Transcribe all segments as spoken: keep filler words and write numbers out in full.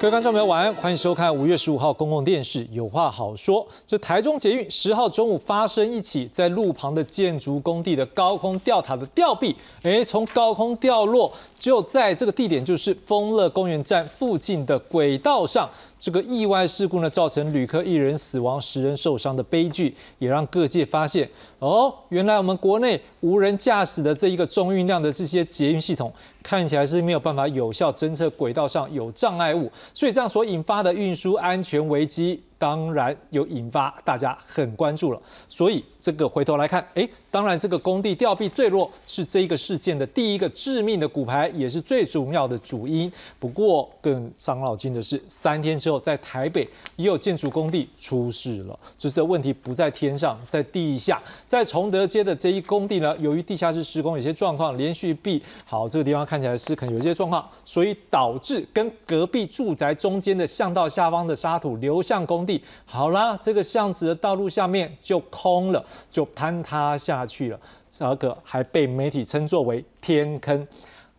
各位观众朋友，晚安，欢迎收看五月十五号公共电视《有话好说》。这台中捷运十号中午发生一起在路旁的建筑工地的高空吊塔的吊臂，哎，从高空掉落，就在这个地点，就是丰乐公园站附近的轨道上。这个意外事故呢，造成旅客一人死亡、十人受伤的悲剧，也让各界发现哦，原来我们国内无人驾驶的这一个重运量的这些捷运系统，看起来是没有办法有效侦测轨道上有障碍物，所以这样所引发的运输安全危机，当然有引发大家很关注了。所以这个回头来看，哎，当然这个工地吊臂坠落是这一个事件的第一个致命的骨牌，也是最重要的主因。不过更伤脑筋的是，三天之后。在台北也有建筑工地出事了，就是问题不在天上，在地下。在崇德街的这一工地呢，由于地下室施工有些状况，连续壁好这个地方看起来是可能有些状况，所以导致跟隔壁住宅中间的巷道下方的沙土流向工地。好啦，这个巷子的道路下面就空了，就坍塌下去了。这个还被媒体称作为天坑。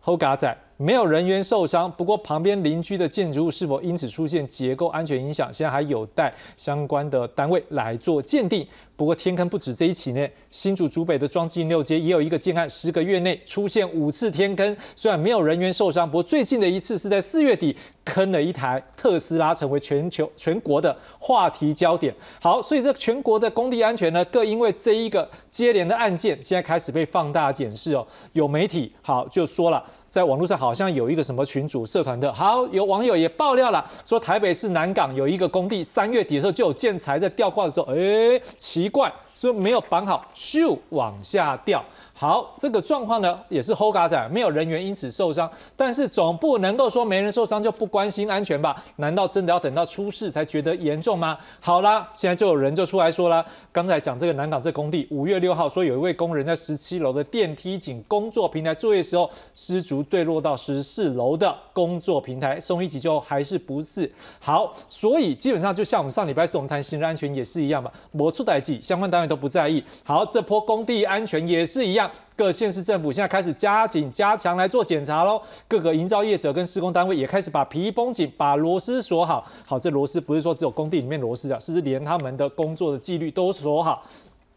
后嘎仔。没有人员受伤，不过旁边邻居的建筑物是否因此出现结构安全影响，现在还有待相关的单位来做鉴定。不过天坑不止这一起呢，新竹竹北的庄敬六街也有一个建案，十个月内出现五次天坑，虽然没有人员受伤，不过最近的一次是在四月底坑了一台特斯拉，成为全球全国的话题焦点。好，所以这全国的工地安全呢，各因为这一个接连的案件，现在开始被放大检视哦。有媒体好就说了，在网络上好。好像有一个什么群组社团的，好有网友也爆料了，说台北市南港有一个工地，三月底的时候就有建材在吊挂的时候，哎、欸，奇怪，是不是没有绑好，咻往下掉？好，这个状况呢也是后嘎仔，没有人员因此受伤，但是总不能够说没人受伤就不关心安全吧？难道真的要等到出事才觉得严重吗？好啦，现在就有人就出来说啦，刚才讲这个南港这工地，五月六号说有一位工人在十七楼的电梯井工作平台作业时候，失足坠落到十四楼的工作平台，送医急救还是不是好，所以基本上就像我们上礼拜四我们谈行人安全也是一样嘛，没出代志，相关单位都不在意。好，这波工地安全也是一样，各县市政府现在开始加紧加强来做检查喽，各个营造业者跟施工单位也开始把皮绷紧，把螺丝锁好。好，这螺丝不是说只有工地里面螺丝啊，是连他们的工作的纪律都锁好。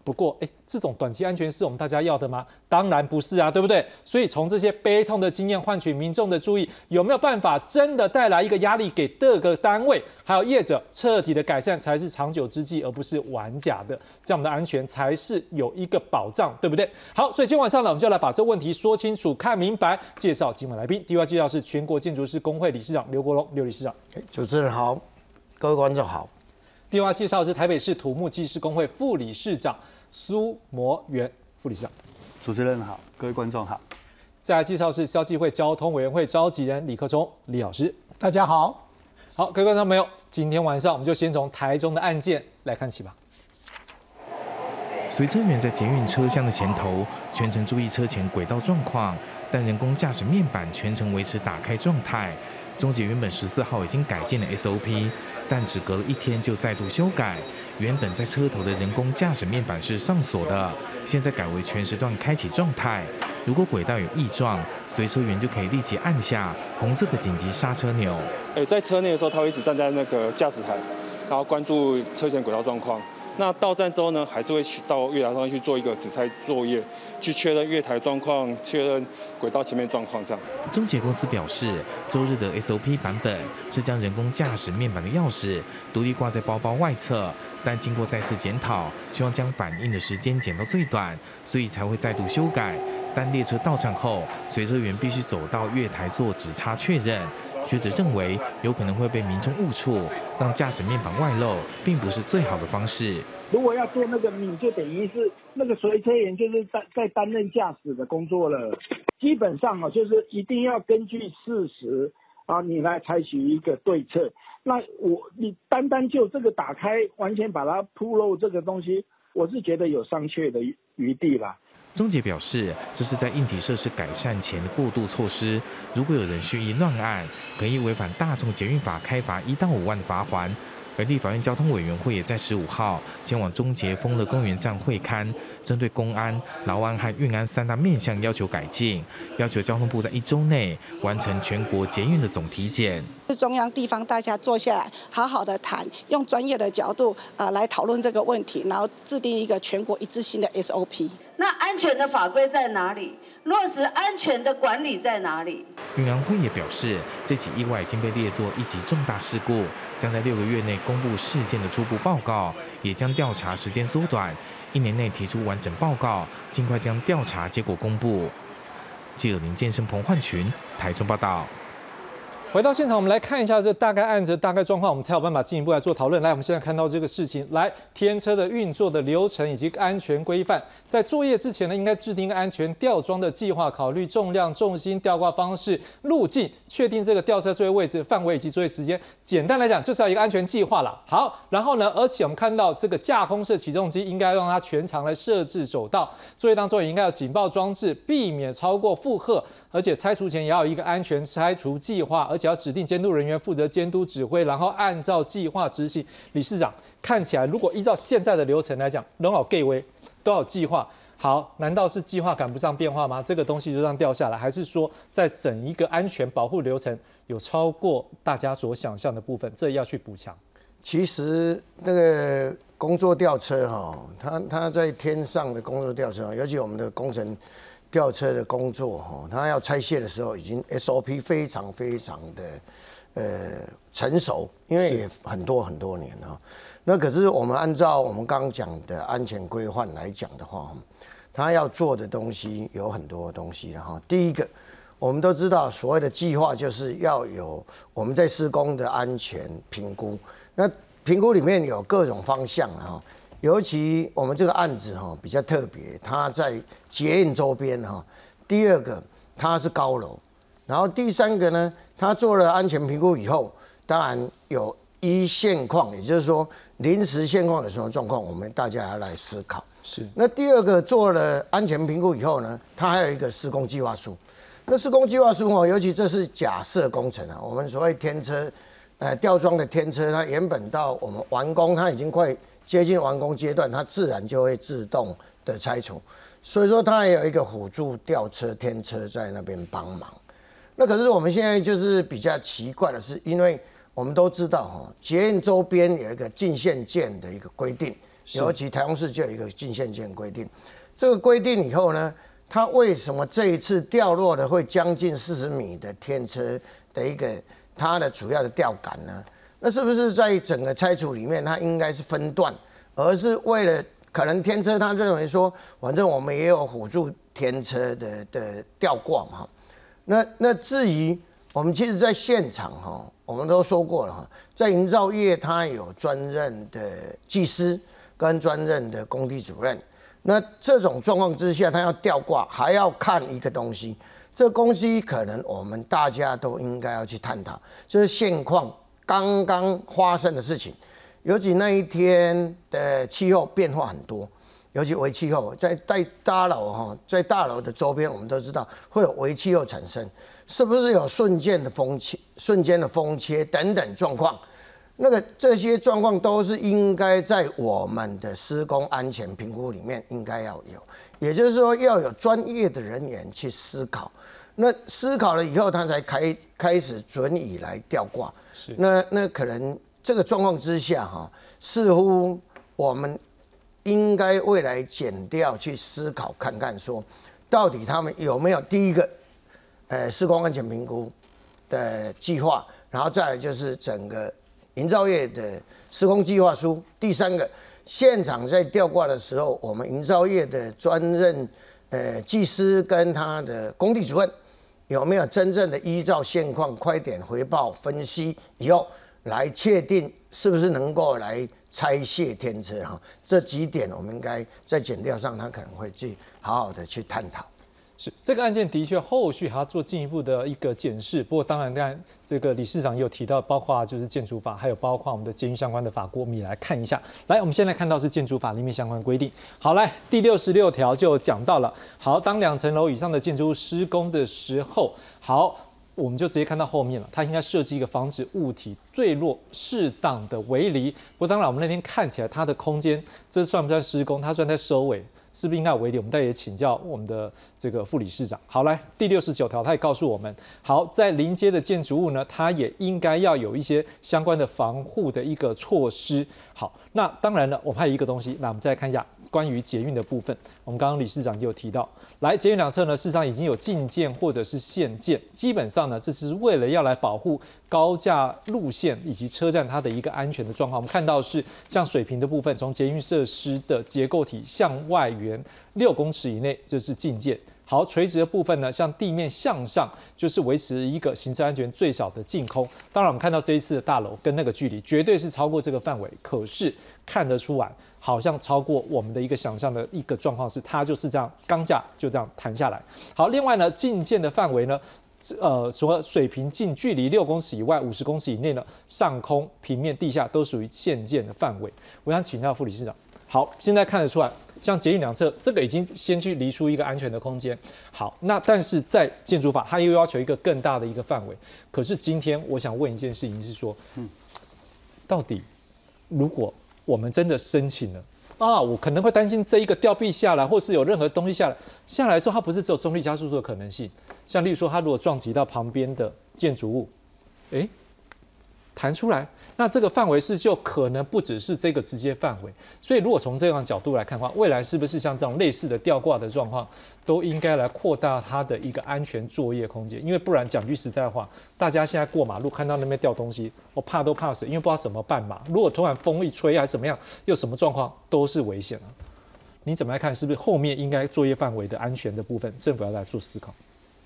不过，哎，这种短期安全是我们大家要的吗？当然不是啊，对不对？所以从这些悲痛的经验换取民众的注意，有没有办法真的带来一个压力给各个单位，还有业者彻底的改善，才是长久之计，而不是玩假的。这样我们的安全才是有一个保障，对不对？好，所以今天晚上呢，我们就来把这问题说清楚、看明白。介绍今晚来宾，第一位介绍是全国建筑师工会理事长刘国龙，刘理事长。主持人好，各位观众好。第二位介绍是台北市土木技师工会副理事长。苏摩元副理事长，主持人好，各位观众好。再来介绍是消基会交通委员会召集人李克忠李老师，大家好。好，各位观众朋友，今天晚上我们就先从台中的案件来看起吧。随车员在捷运车厢的前头，全程注意车前轨道状况，但人工驾驶面板全程维持打开状态。中捷原本十四号已经改进了 S O P， 但只隔了一天就再度修改。原本在车头的人工驾驶面板是上锁的，现在改为全时段开启状态。如果轨道有异状，随车员就可以立即按下红色的紧急刹车钮。欸、在车内的时候，他会一直站在那个驾驶台，然后关注车前轨道状况。那到站之后呢，还是会到月台上去做一个指差作业，去确认月台状况，确认轨道前面状况这样。中捷公司表示，周日的 S O P 版本是将人工驾驶面板的钥匙独立挂在包包外侧，但经过再次检讨，希望将反应的时间减到最短，所以才会再度修改。但列车到站后，随车员必须走到月台做指差确认。学者认为，有可能会被民众误触，让驾驶面板外露，并不是最好的方式。如果要做那个，你就等于是那个随车员就是在担任驾驶的工作了。基本上啊，就是一定要根据事实啊，你来采取一个对策。那我你单单就这个打开，完全把它铺露这个东西，我是觉得有商榷的余地啦。中捷表示，这是在硬体设施改善前的过渡措施。如果有人蓄意乱按，可以违反大众捷运法开罚一到五万罚锾。而立法院交通委员会也在十五号前往中捷丰乐公园站会勘，针对公安、劳安和运安三大面向要求改进，要求交通部在一周内完成全国捷运的总体检。中央地方大家坐下来，好好的谈，用专业的角度啊来讨论这个问题，然后制定一个全国一致性的 S O P。那安全的法规在哪里？落实安全的管理在哪里？运安会也表示，这起意外已经被列作一级重大事故，将在六个月内公布事件的初步报告，也将调查时间缩短，一年内提出完整报告，尽快将调查结果公布。记者林建生、彭焕群，台中报道。回到现场，我们来看一下这大概案子大概状况，我们才有办法进一步来做讨论。来，我们现在看到这个事情，来天车的运作的流程以及安全规范，在作业之前呢，应该制定一个安全吊装的计划，考虑重量、重心、吊挂方式、路径，确定这个吊车作业位置、范围以及作业时间。简单来讲，就是要一个安全计划啦。好，然后呢，而且我们看到这个架空式起重机应该让它全长来设置走道，作业当中也应该有警报装置，避免超过负荷，而且拆除前也要有一个安全拆除计划，而且要指定监督人员负责监督指挥，然后按照计划执行。理事长，看起来如果依照现在的流程来讲，都好计划，都好计划。好，难道是计划赶不上变化吗？这个东西就这样掉下来，还是说在整一个安全保护流程有超过大家所想象的部分，这要去补强？其实那个工作吊车哈，它它在天上的工作吊车，尤其我们的工程。吊车的工作，哈，它要拆卸的时候，已经 S O P 非常非常的，呃，成熟，因为也很多很多年哈。那可是我们按照我们刚讲的安全规范来讲的话，它要做的东西有很多东西了哈。第一个，我们都知道所谓的计划就是要有我们在施工的安全评估，那评估里面有各种方向哈。尤其我们这个案子哈比较特别，它在捷运周边哈。第二个，它是高楼，然后第三个呢，它做了安全评估以后，当然有依现况，也就是说临时现况有什么状况，我们大家要来思考。是。那第二个做了安全评估以后呢，它还有一个施工计划书。那施工计划书哦，尤其这是假设工程啊，我们所谓天车，呃，吊装的天车，它原本到我们完工，它已经快。接近完工阶段，它自然就会自动的拆除，所以说它也有一个辅助吊车、天车在那边帮忙。那可是我们现在就是比较奇怪的是，因为我们都知道哈，捷运周边有一个禁限件的一个规定，尤其台中市就有一个禁限件规定。这个规定以后呢，它为什么这一次掉落的会将近四十米的天车的一个它的主要的吊杆呢？那是不是在整个拆除里面，它应该是分段，而是为了可能天车，他认为说，反正我们也有辅助天车的的吊挂嘛。那那至于我们其实在现场哈，我们都说过了哈，在营造业它有专任的技师跟专任的工地主任。那这种状况之下，他要吊挂，还要看一个东西，这东西可能我们大家都应该要去探讨，就是现况。刚刚发生的事情，尤其那一天的气候变化很多，尤其微气候在在大楼哈，在大楼的周边，我们都知道会有微气候产生，是不是有瞬间的风切、瞬间的风切等等状况？那个这些状况都是应该在我们的施工安全评估里面应该要有，也就是说要有专业的人员去思考。那思考了以后，他才开开始准以来吊挂。是。那那可能这个状况之下，哈，似乎我们应该未来减掉去思考，看看说，到底他们有没有第一个，呃，施工安全评估的计划，然后再来就是整个营造业的施工计划书。第三个，现场在吊挂的时候，我们营造业的专任呃技师跟他的工地主任。有没有真正的依照现况快点回报分析以后来确定是不是能够来拆卸天车哈？这几点我们应该在检调上，他可能会去好好的去探讨。是，这个案件的确后续还要做进一步的一个检视。不过当然，刚才这个理事长也有提到，包括就是建筑法，还有包括我们的监狱相关的法规，我们也来看一下。来，我们现在看到是建筑法里面相关规定。好，来第六十六条就讲到了。好，当两层楼以上的建筑施工的时候，好。我们就直接看到后面了，它应该设计一个防止物体坠落适当的围篱。不过当然，我们那天看起来它的空间，这算不算施工？它算在收尾，是不是应该有围篱？我们待会也请教我们的这个副理事长。好，来第六十九条，他也告诉我们，好，在临街的建筑物呢，它也应该要有一些相关的防护的一个措施。好，那当然了，我们还有一个东西，那我们再来看一下关于捷运的部分。我们刚刚理事长也有提到，来捷运两侧呢，事实上已经有禁建或者是限建，基本上。这是为了要来保护高架路线以及车站它的一个安全的状况。我们看到是像水平的部分，从捷运设施的结构体向外缘六公尺以内，这是禁建。好，垂直的部分呢，像地面向上，就是维持一个行车安全最少的净空。当然，我们看到这一次的大楼跟那个距离绝对是超过这个范围，可是看得出来，好像超过我们的一个想象的一个状况是，它就是这样钢架就这样弹下来。好，另外呢，禁建的范围呢？呃，所水平近距离六公尺以外、五十公尺以内呢，上空、平面、地下都属于限建的范围。我想请教副理事长。好，现在看得出来，像捷运两侧这个已经先去离出一个安全的空间。好，那但是在建筑法，它又要求一个更大的一个范围。可是今天我想问一件事情是说，嗯，到底如果我们真的申请了？啊，我可能会担心这一个吊臂下来，或是有任何东西下来，下来的时候它不是只有重力加速度的可能性，像例如说它如果撞击到旁边的建筑物，哎、欸，弹出来，那这个范围是就可能不只是这个直接范围，所以如果从这样的角度来看的话，未来是不是像这种类似的吊挂的状况，都应该来扩大它的一个安全作业空间，因为不然讲句实在话，大家现在过马路看到那边掉东西，我怕都怕死，因为不知道怎么办嘛。如果突然风一吹还是怎么样，又什么状况都是危险啊。你怎么来看？是不是后面应该作业范围的安全的部分，政府要来做思考？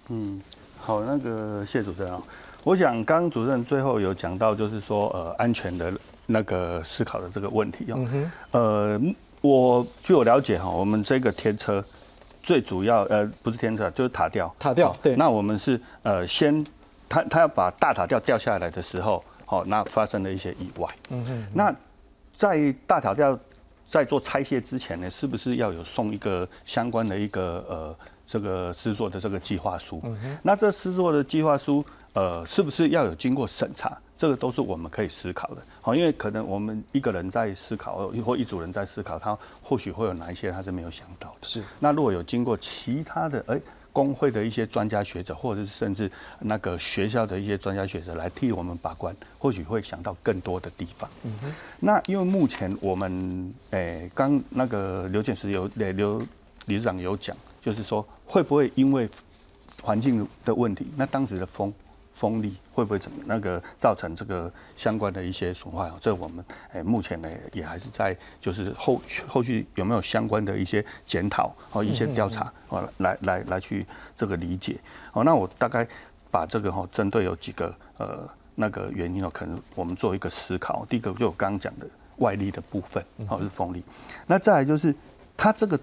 嗯，好，那个谢主任啊，我想刚主任最后有讲到，就是说呃安全的那个思考的这个问题哦。嗯、呃，我据我了解哈，我们这个贴车。最主要呃不是天桥就是塔吊，塔吊对。那我们是呃先，他他要把大塔吊掉下来的时候，好、哦，那发生了一些意外。嗯哼嗯。那在大塔吊在做拆卸之前呢，是不是要有送一个相关的一个呃这个施作的这个计划书？嗯、那这施作的计划书呃是不是要有经过审查？这个都是我们可以思考的，好，因为可能我们一个人在思考，或一组人在思考，他或许会有哪一些他是没有想到的。是，那如果有经过其他的，哎、欸，工会的一些专家学者，或者是甚至那个学校的一些专家学者来替我们把关，或许会想到更多的地方。嗯哼。那因为目前我们，哎、欸，刚那个刘建石有，欸、刘理事长有讲，就是说会不会因为环境的问题，那当时的风。风力会不会怎么那个造成这个相关的一些损坏？这我们哎目前呢也还是在就是后后续有没有相关的一些检讨和一些调查哦，来来来去这个理解哦。那我大概把这个哈针对有几个呃那个原因哦，可能我们做一个思考。第一个就我刚刚讲的外力的部分哦，是风力。那再来就是它这个。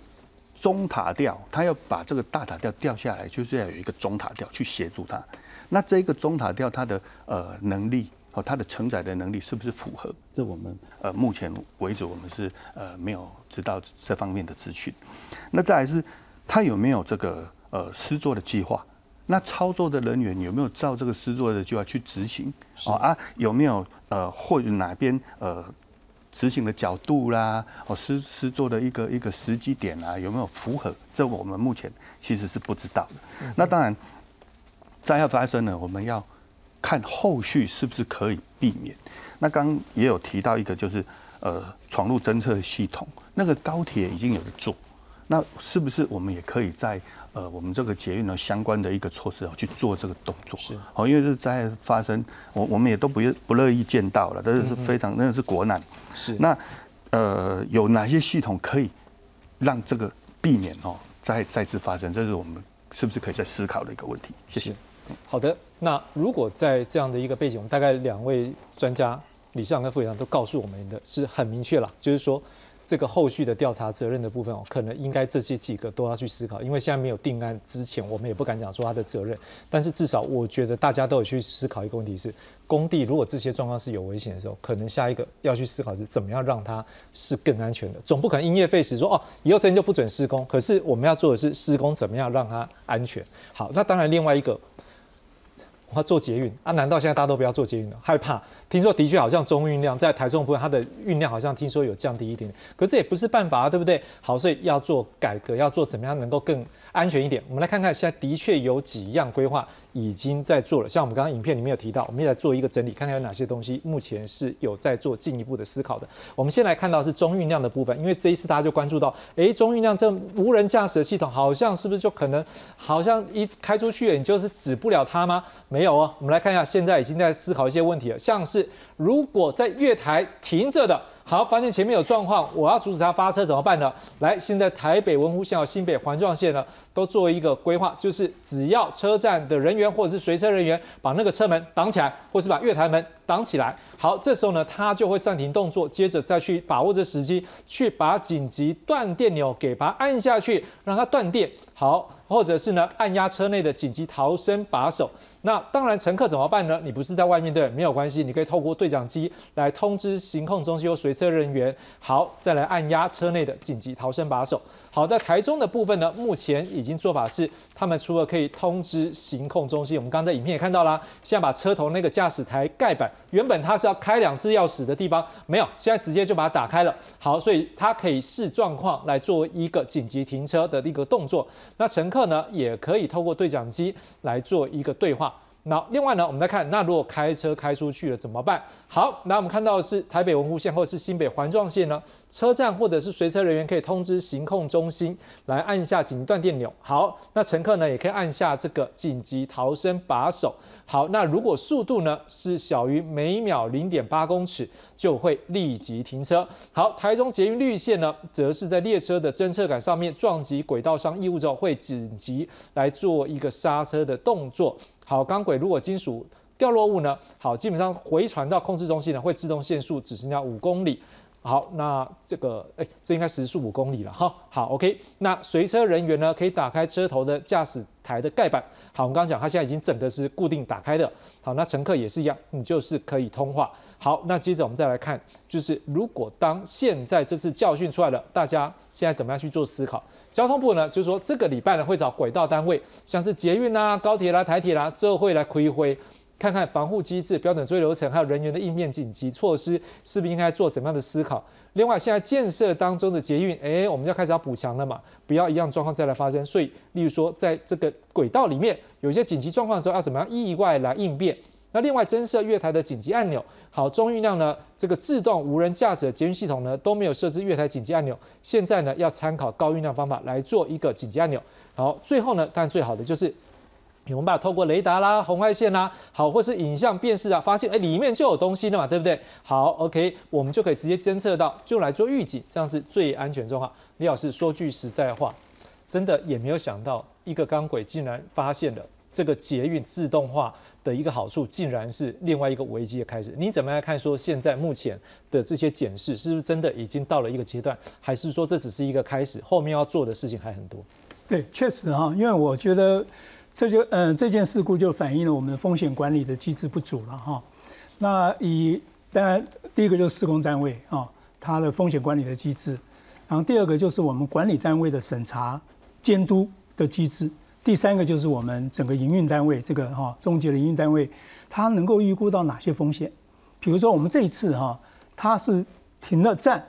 中塔吊，他要把这个大塔吊吊下来，就是要有一个中塔吊去协助他。那这个中塔吊它的呃能力和它的承载的能力是不是符合？这我们呃目前为止我们是呃没有知道这方面的资讯。那再来是他有没有这个呃施作的计划？那操作的人员有没有照这个施作的计划去执行？哦啊，有没有呃或者哪边呃？执行的角度啦，哦，施施作的一个一个时机点啊，有没有符合？这我们目前其实是不知道的。那当然，灾害发生了，我们要看后续是不是可以避免。那刚刚也有提到一个，就是呃，闯入侦测系统，那个高铁已经有的做，那是不是我们也可以在呃我们这个捷运呢相关的一个措施去做这个动作？是，哦，因为这灾害发生，我我们也都不不乐意见到了，但是非常那个是国难。是，那呃，有哪些系统可以让这个避免哦再再次发生？这是我们是不是可以再思考的一个问题？谢谢。好的，那如果在这样的一个背景，我们大概两位专家理事长跟副理事长都告诉我们的是很明确了，就是说这个后续的调查责任的部分哦，可能应该这些几个都要去思考，因为现在没有定案之前，我们也不敢讲说他的责任，但是至少我觉得大家都有去思考一个问题是。工地如果这些状况是有危险的时候，可能下一个要去思考是怎么样让它是更安全的。总不可能因噎废食说哦，以后真就不准施工。可是我们要做的是施工怎么样让它安全。好，那当然另外一个我要坐捷运啊？难道现在大家都不要坐捷运了？害怕？听说的确好像中运量在台中部分，它的运量好像听说有降低一点点，可这也不是办法啊，对不对？好，所以要做改革，要做怎么样能够更安全一点？我们来看看，现在的确有几样规划已经在做了，像我们刚刚影片里面有提到，我们也来做一个整理，看看有哪些东西目前是有在做进一步的思考的。我们先来看到是中运量的部分，因为这一次大家就关注到，哎，中运量这无人驾驶的系统好像是不是就可能好像一开出去了，你就是止不了它吗？没有哦，我们来看一下，现在已经在思考一些问题了，像是如果在月台停着的，好，发现前面有状况，我要阻止它发车怎么办呢？来，现在台北文湖线、新北环状线呢，都做一个规划，就是只要车站的人员或者是随车人员把那个车门挡起来，或是把月台门挡起来，好，这时候呢，它就会暂停动作，接着再去把握这时机，去把紧急断电钮给把它按下去，让它断电。好，或者是呢，按压车内的紧急逃生把手。那当然，乘客怎么办呢？你不是在外面对，没有关系，你可以透过对讲机来通知行控中心或随车人员。好，再来按压车内的紧急逃生把手。好，在台中的部分呢，目前已经做法是，他们除了可以通知行控中心，我们刚才影片也看到啦，现在把车头那个驾驶台盖板，原本它是要开两次钥匙的地方，没有，现在直接就把它打开了。好，所以它可以视状况来做一个紧急停车的一个动作。那乘客呢，也可以透过对讲机来做一个对话。那另外呢，我们再看，那如果开车开出去了怎么办？好，那我们看到的是台北文湖线或者是新北环状线呢，车站或者是随车人员可以通知行控中心来按下紧急断电钮。好，那乘客呢也可以按下这个紧急逃生把手。好，那如果速度呢是小于每秒 零点八 公尺，就会立即停车。好，台中捷运绿线呢，则是在列车的侦测杆上面撞击轨道上异物之后，会紧急来做一个刹车的动作。好，钢轨如果金属掉落物呢，好，基本上回传到控制中心呢，会自动限速只剩下五公里。好，那这个，哎、欸，这应该时速五公里了哈。好 ，OK， 那随车人员呢，可以打开车头的驾驶台的盖板。好，我们刚刚讲，它现在已经整个是固定打开的。好，那乘客也是一样，你就是可以通话。好，那接着我们再来看，就是如果当现在这次教训出来了，大家现在怎么样去做思考？交通部呢，就是说这个礼拜呢，会找轨道单位，像是捷运啦、啊、高铁啦、啊、台铁啦、啊，之后会来回回。看看防护机制、标准作业流程，还有人员的应变紧急措施，是不是应该做怎么样的思考？另外，现在建设当中的捷运，哎、欸，我们要开始要补强了嘛，不要一样状况再来发生。所以，例如说，在这个轨道里面有一些紧急状况的时候，要怎么样意外来应变？那另外，增设月台的紧急按钮。好，中运量呢，这个自动无人驾驶的捷运系统呢，都没有设置月台紧急按钮。现在呢，要参考高运量方法来做一个紧急按钮。好，最后呢，当然最好的就是。我们把透过雷达啦、红外线啦，好，或是影像辨识啊，发现哎、欸、里面就有东西了嘛，对不对？好 ，OK， 我们就可以直接侦测到，就来做预警，这样是最安全状况。李老师说句实在话，真的也没有想到一个钢轨竟然发现了这个捷运自动化的一个好处，竟然是另外一个危机的开始。你怎么来看说现在目前的这些检视是不是真的已经到了一个阶段，还是说这只是一个开始，后面要做的事情还很多？对，确实啊，因为我觉得。这就嗯、呃，这件事故就反映了我们的风险管理的机制不足了哈。那以当然第一个就是施工单位啊，它的风险管理的机制，然后第二个就是我们管理单位的审查监督的机制，第三个就是我们整个营运单位这个哈中级的营运单位，它能够预估到哪些风险？比如说我们这一次哈，它是停了站，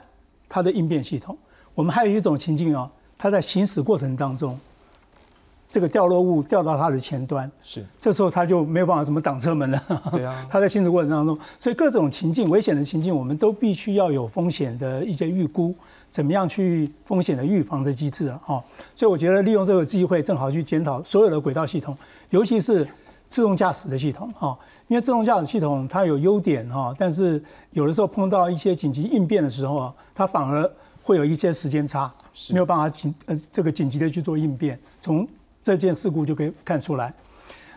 它的应变系统。我们还有一种情境啊，它在行驶过程当中。这个掉落物掉到它的前端，是这时候它就没有办法什么挡车门了。对啊，它在行驶过程当中，所以各种情境、危险的情境，我们都必须要有风险的一些预估，怎么样去风险的预防的机制啊？哦，所以我觉得利用这个机会，正好去检讨所有的轨道系统，尤其是自动驾驶的系统哈，因为自动驾驶系统它有优点哈，但是有的时候碰到一些紧急应变的时候啊，它反而会有一些时间差，没有办法紧呃这个紧急的去做应变，从这件事故就可以看出来，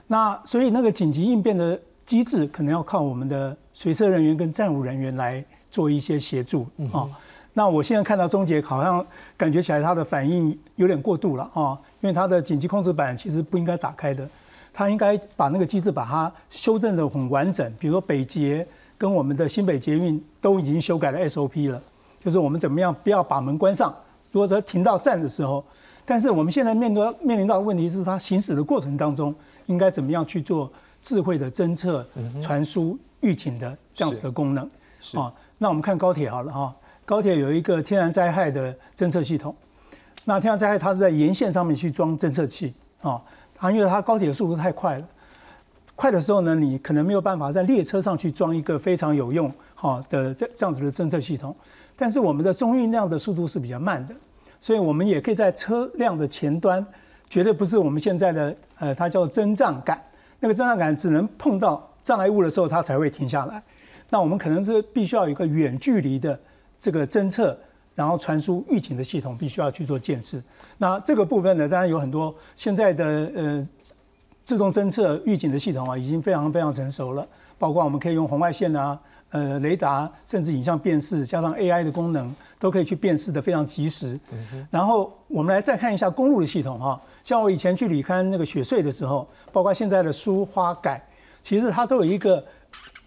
那所以那个紧急应变的机制可能要靠我们的随车人员跟站务人员来做一些协助啊。那我现在看到中捷好像感觉起来他的反应有点过度了啊，因为他的紧急控制板其实不应该打开的，他应该把那个机制把它修正的很完整，比如说北捷跟我们的新北捷运都已经修改了 S O P 了，就是我们怎么样不要把门关上，如果只停到站的时候。但是我们现在面对面临到的问题是，它行驶的过程当中应该怎么样去做智慧的侦测、传输、预警的这样子的功能。啊，那我们看高铁好了哈，高铁有一个天然灾害的侦测系统。那天然灾害它是在沿线上面去装侦测器啊，因为它高铁的速度太快了。快的时候呢，你可能没有办法在列车上去装一个非常有用好的这这样子的侦测系统，但是我们的中运量的速度是比较慢的，所以我们也可以在车辆的前端，绝对不是我们现在的呃，它叫增障杆，那个增障杆只能碰到障碍物的时候它才会停下来，那我们可能是必须要有一个远距离的这个侦测，然后传输预警的系统必须要去做建置。那这个部分呢，当然有很多现在的呃。自动侦测预警的系统啊，已经非常非常成熟了。包括我们可以用红外线啊、呃雷达，甚至影像辨识，加上 A I 的功能，都可以去辨识的非常及时。然后我们来再看一下公路的系统哈，像我以前去旅勘那个雪隧的时候，包括现在的疏花改，其实它都有一个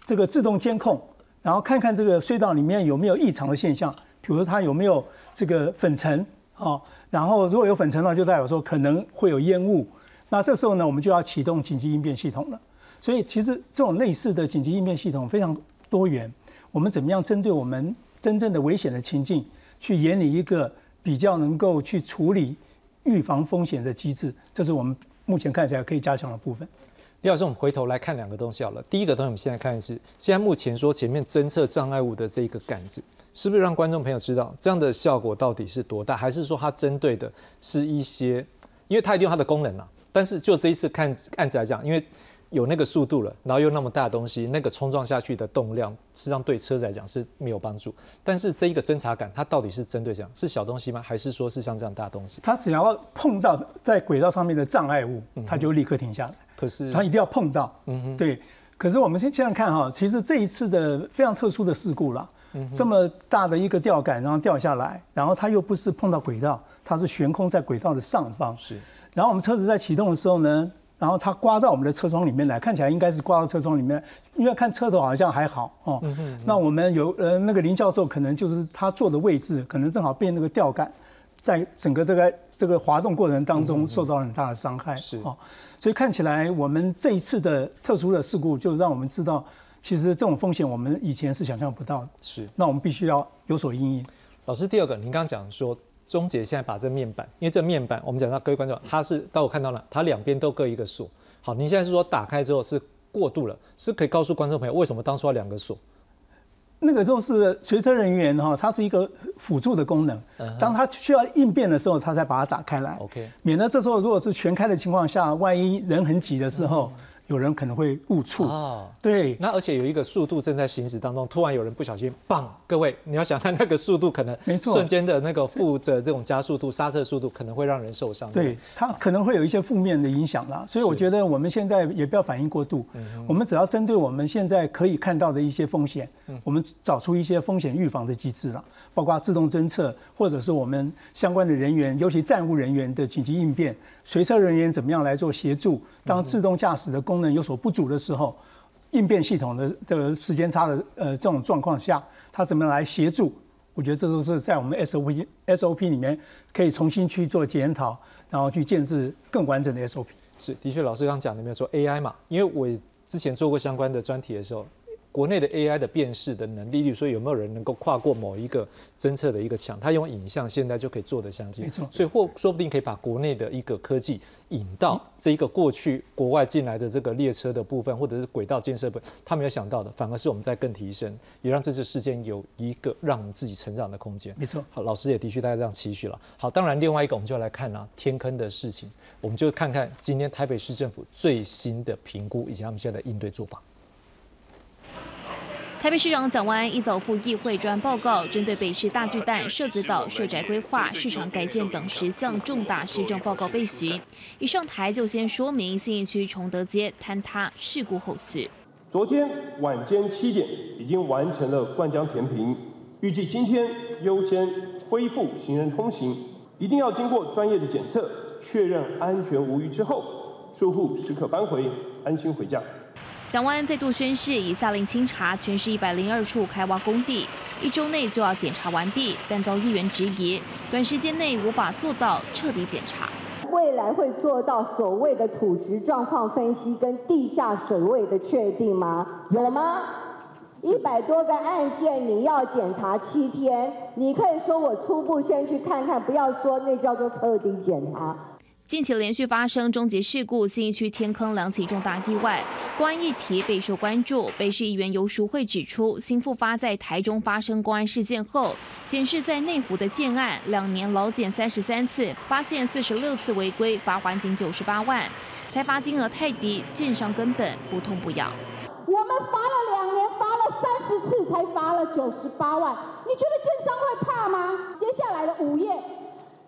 这个自动监控，然后看看这个隧道里面有没有异常的现象，比如说它有没有这个粉尘啊，然后如果有粉尘呢，就代表说可能会有烟雾。那这时候呢，我们就要启动紧急应变系统了。所以其实这种类似的紧急应变系统非常多元。我们怎么样针对我们真正的危险的情境，去研拟一个比较能够去处理、预防风险的机制？这是我们目前看起来可以加强的部分。李老师，我们回头来看两个东西好了。第一个东西，我们现在看的是，现在目前说前面侦测障碍物的这个杆子，是不是让观众朋友知道这样的效果到底是多大？还是说它针对的是一些，因为它一定有它的功能啊。但是就这一次看案子来讲，因为有那个速度了，然后又那么大的东西，那个冲撞下去的动量，实际上对车子来讲是没有帮助。但是这一个侦察感，它到底是针对这样是小东西吗？还是说是像这样大东西？它只要碰到在轨道上面的障碍物，它就立刻停下来。可是它一定要碰到，嗯对。可是我们现在看哈，其实这一次的非常特殊的事故啦，这么大的一个吊杆然后掉下来，然后它又不是碰到轨道，它是悬空在轨道的上方。是。然后我们车子在启动的时候呢，然后它刮到我们的车窗里面来，看起来应该是刮到车窗里面，因为看车头好像还好哦。嗯嗯、那我们有呃那个林教授可能就是他坐的位置，可能正好被那个吊杆在整个这个这个滑动过程当中受到很大的伤害。嗯嗯、是哦，所以看起来我们这一次的特殊的事故，就让我们知道，其实这种风险我们以前是想象不到的。是，那我们必须要有所因应。老师，第二个，您刚刚讲说。中捷现在把这面板，因为这面板我们讲到各位观众，它是到我看到了，它两边都各一个锁。好，您现在是说打开之后是过度了，是可以告诉观众朋友为什么当初要两个锁？那个都是随车人员哈，它是一个辅助的功能，当它需要应变的时候，它才把它打开来。OK， 免得这时候如果是全开的情况下，万一人很挤的时候。嗯有人可能会误触啊，对，那而且有一个速度正在行驶当中，突然有人不小心，棒！各位，你要想看那个速度，可能瞬间的那个负的这种加速度、刹车速度，可能会让人受伤。对，它可能会有一些负面的影响啦。所以我觉得我们现在也不要反应过度，我们只要针对我们现在可以看到的一些风险，我们找出一些风险预防的机制啦，包括自动侦测，或者是我们相关的人员，尤其站务人员的紧急应变，随车人员怎么样来做协助，当自动驾驶的工。功能有所不足的时候，应变系统的的时间差的呃这种状况下，它怎么来协助？我觉得这都是在我们 S O P S O P 里面可以重新去做检讨，然后去建置更完整的 S O P。是，的确，老师刚讲，你没有说 A I 嘛？因为我之前做过相关的专题的时候，国内的 A I 的辨识的能力，例如说有没有人能够跨过某一个侦测的一个墙，它用影像现在就可以做得相近，没错。所以或说不定可以把国内的一个科技引到这一个过去国外进来的这个列车的部分，或者是轨道建设部分，他没有想到的，反而是我们在更提升，也让这次事件有一个让我们自己成长的空间，没错。好，老师也的确大概这样期许了。好，当然另外一个我们就来看啊天坑的事情，我们就看看今天台北市政府最新的评估以及他们现在的应对做法。台北市长蒋万安一早赴议会专案报告，针对北市大巨蛋、社子岛、社宅规划、市场改建等十项重大施政报告被询。一上台就先说明信义区崇德街坍塌事故后续。昨天晚间七点已经完成了灌浆填平，预计今天优先恢复行人通行，一定要经过专业的检测，确认安全无虞之后，住户时刻搬回，安心回家。蒋万安再度宣示，已下令清查全市一百零二处开挖工地，一周内就要检查完毕，但遭议员质疑，短时间内无法做到彻底检查。未来会做到所谓的土质状况分析跟地下水位的确定吗？有吗？一百多个案件你要检查七天，你可以说我初步先去看看，不要说那叫做彻底检查。 近期连续发生终极事故，信义区天坑两起重大意外，公安议题备受关注。北市议员游淑慧指出，新复发在台中发生公安事件后，检视在内湖的建案，两年劳检三十三次，发现四十六次违规，罚锾仅九十八万，裁罚金额太低，建商根本不痛不痒。我们罚了两年，罚了三十次，才罚了九十八万，你觉得建商会怕吗？接下来的午夜。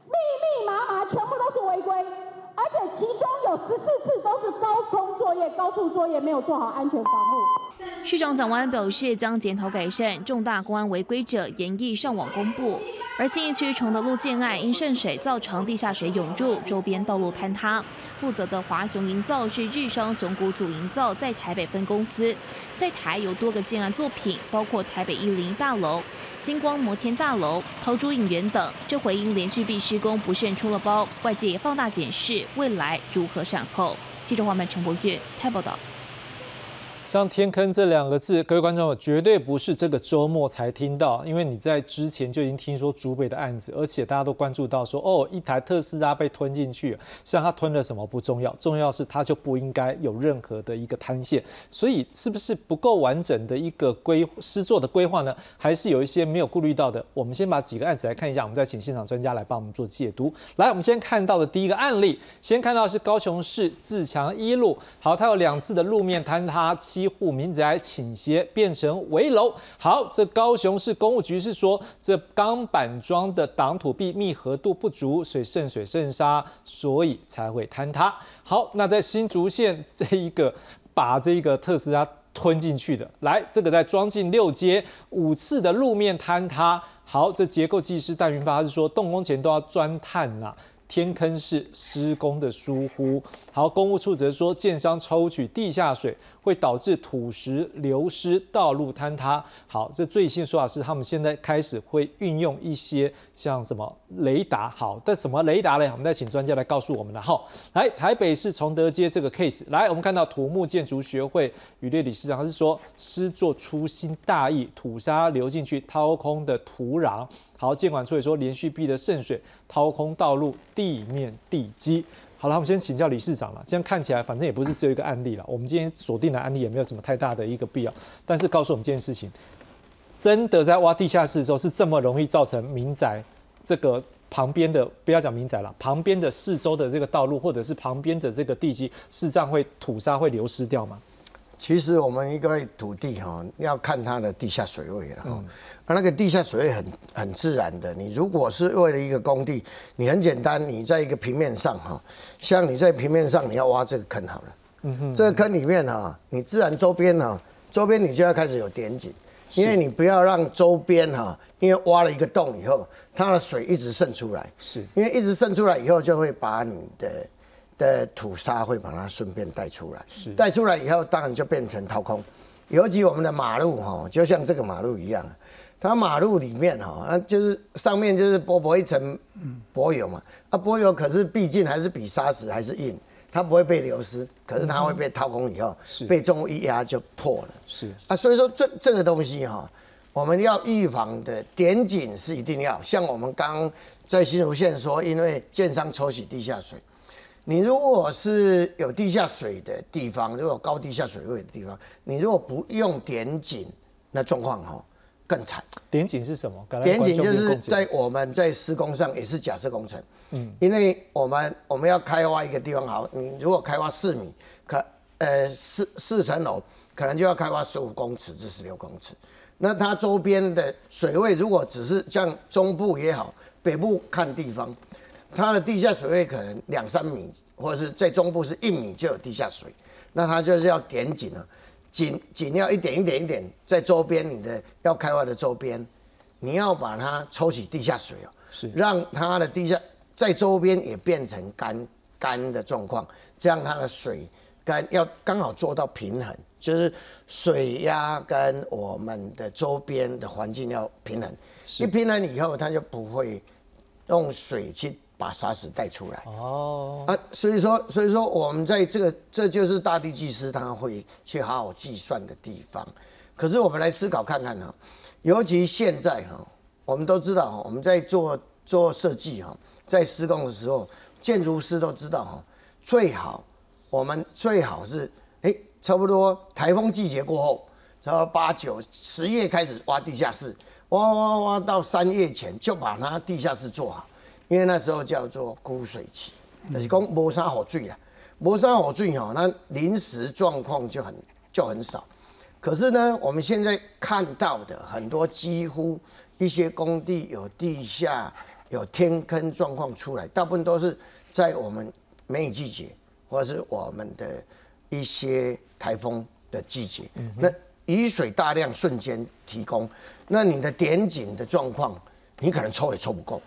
密密麻麻，全部都是违规，而且其中有十四次都是高空作业、高处作业没有做好安全防护。市长蒋万安表示，将检讨改善重大公安违规者，严议上网公布。而信义区崇德路建案因渗水造成地下水涌入，周边道路坍塌。负责的华雄营造是日商熊谷组营造在台北分公司，在台有多个建案作品，包括台北一零一大楼。 星光摩天大楼、桃竹影园等，这回因连续壁施工不慎出了包，外界也放大检视未来如何善后。记者黄曼、陈柏岳台报道。像天坑这两个字，各位观众绝对不是这个周末才听到，因为你在之前就已经听说竹北的案子，而且大家都关注到说，哦，一台特斯拉被吞进去，像它吞了什么不重要，重要是它就不应该有任何的一个贪线，所以是不是不够完整的一个规施作的规划呢？还是有一些没有顾虑到的？我们先把几个案子来看一下，我们再请现场专家来帮我们做解读。来，我们先看到的第一个案例，先看到是高雄市自强一路，好，它有两次的路面坍塌。 七户民宅倾斜变成危楼。好，这高雄市公务局是说，这钢板桩的挡土壁密合度不足，所以渗水渗沙，所以才会坍塌。好，那在新竹县这一个把这个特斯拉吞进去的，来这个在庄敬六街五次的路面坍塌。好，这结构技师戴云发是说，动工前都要钻探啦、啊。 天坑是施工的疏忽，好，公务处则说，建商抽取地下水会导致土石流失、道路坍塌。好，这最新说法是，他们现在开始会运用一些像什么雷达，好，但什么雷达呢？我们再请专家来告诉我们了。好，来台北市崇德街这个 case， 来，我们看到土木建筑学会羽列理事长他是说，施作粗心大意，土沙流进去掏空的土壤。 好，建管处也说，连续壁的渗水掏空道路地面地基。好了，我们先请教理事长了。这样看起来，反正也不是只有一个案例了。我们今天锁定的案例也没有什么太大的一个必要，但是告诉我们这件事情，真的在挖地下室的时候，是这么容易造成民宅这个旁边的，不要讲民宅了，旁边的四周的这个道路，或者是旁边的这个地基，事实上会土沙会流失掉吗？ 其实我们一个土地哈，要看它的地下水位了哈。那、嗯、那个地下水位很很自然的，你如果是为了一个工地，你很简单，你在一个平面上哈，像你在平面上你要挖这个坑好了，嗯哼，这个坑里面哈，你自然周边哈，周边你就要开始有点井，因为你不要让周边哈，因为挖了一个洞以后，它的水一直渗出来，是因为一直渗出来以后就会把你的。 的土沙会把它顺便带出来，带出来以后，当然就变成掏空。尤其我们的马路哈，就像这个马路一样，它马路里面哈，那就是上面就是薄薄一层柏油嘛，啊柏油可是毕竟还是比沙石还是硬，它不会被流失，可是它会被掏空以后，被重物一压就破了。是啊，所以说这这个东西哈，我们要预防的点井是一定要，像我们刚在新竹县说，因为建商抽取地下水。 你如果是有地下水的地方，如果高地下水位的地方，你如果不用点井，那状况哈更惨。点井是什么？点井就是在我们在施工上也是假设工程，嗯，因为我们我们要开挖一个地方，好，你如果开挖四米，可呃四四层楼，可能就要开挖十五公尺至十六公尺，那它周边的水位如果只是像中部也好，北部看地方。 它的地下水位可能两三米，或者是在中部是一米就有地下水，那它就是要点井啊，井井要一点一点一点在周边你的要开挖的周边，你要把它抽起地下水哦，是让它的地下在周边也变成干干的状况，这样它的水干要刚好做到平衡，就是水压跟我们的周边的环境要平衡，一平衡以后它就不会用水去。把沙石带出来。哦，啊，所以说，所以说我们在这个，这就是大地技师他会去好好计算的地方。可是我们来思考看看哈，尤其现在哈，我们都知道我们在做做设计哈，在施工的时候，建筑师都知道哈，最好我们最好是哎、欸，差不多台风季节过后，然后八九十月开始挖地下室。挖挖挖到三月前就把它地下室做好，因为那时候叫做枯水期，就是讲没啥雨水啦，没啥雨水哦，那临时状况就很就很少。可是呢，我们现在看到的很多几乎一些工地有地下有天坑状况出来，大部分都是在我们梅雨季节，或是我们的一些台风的季节。那雨水大量瞬间提供，那你的点井的状况，你可能抽也抽不够，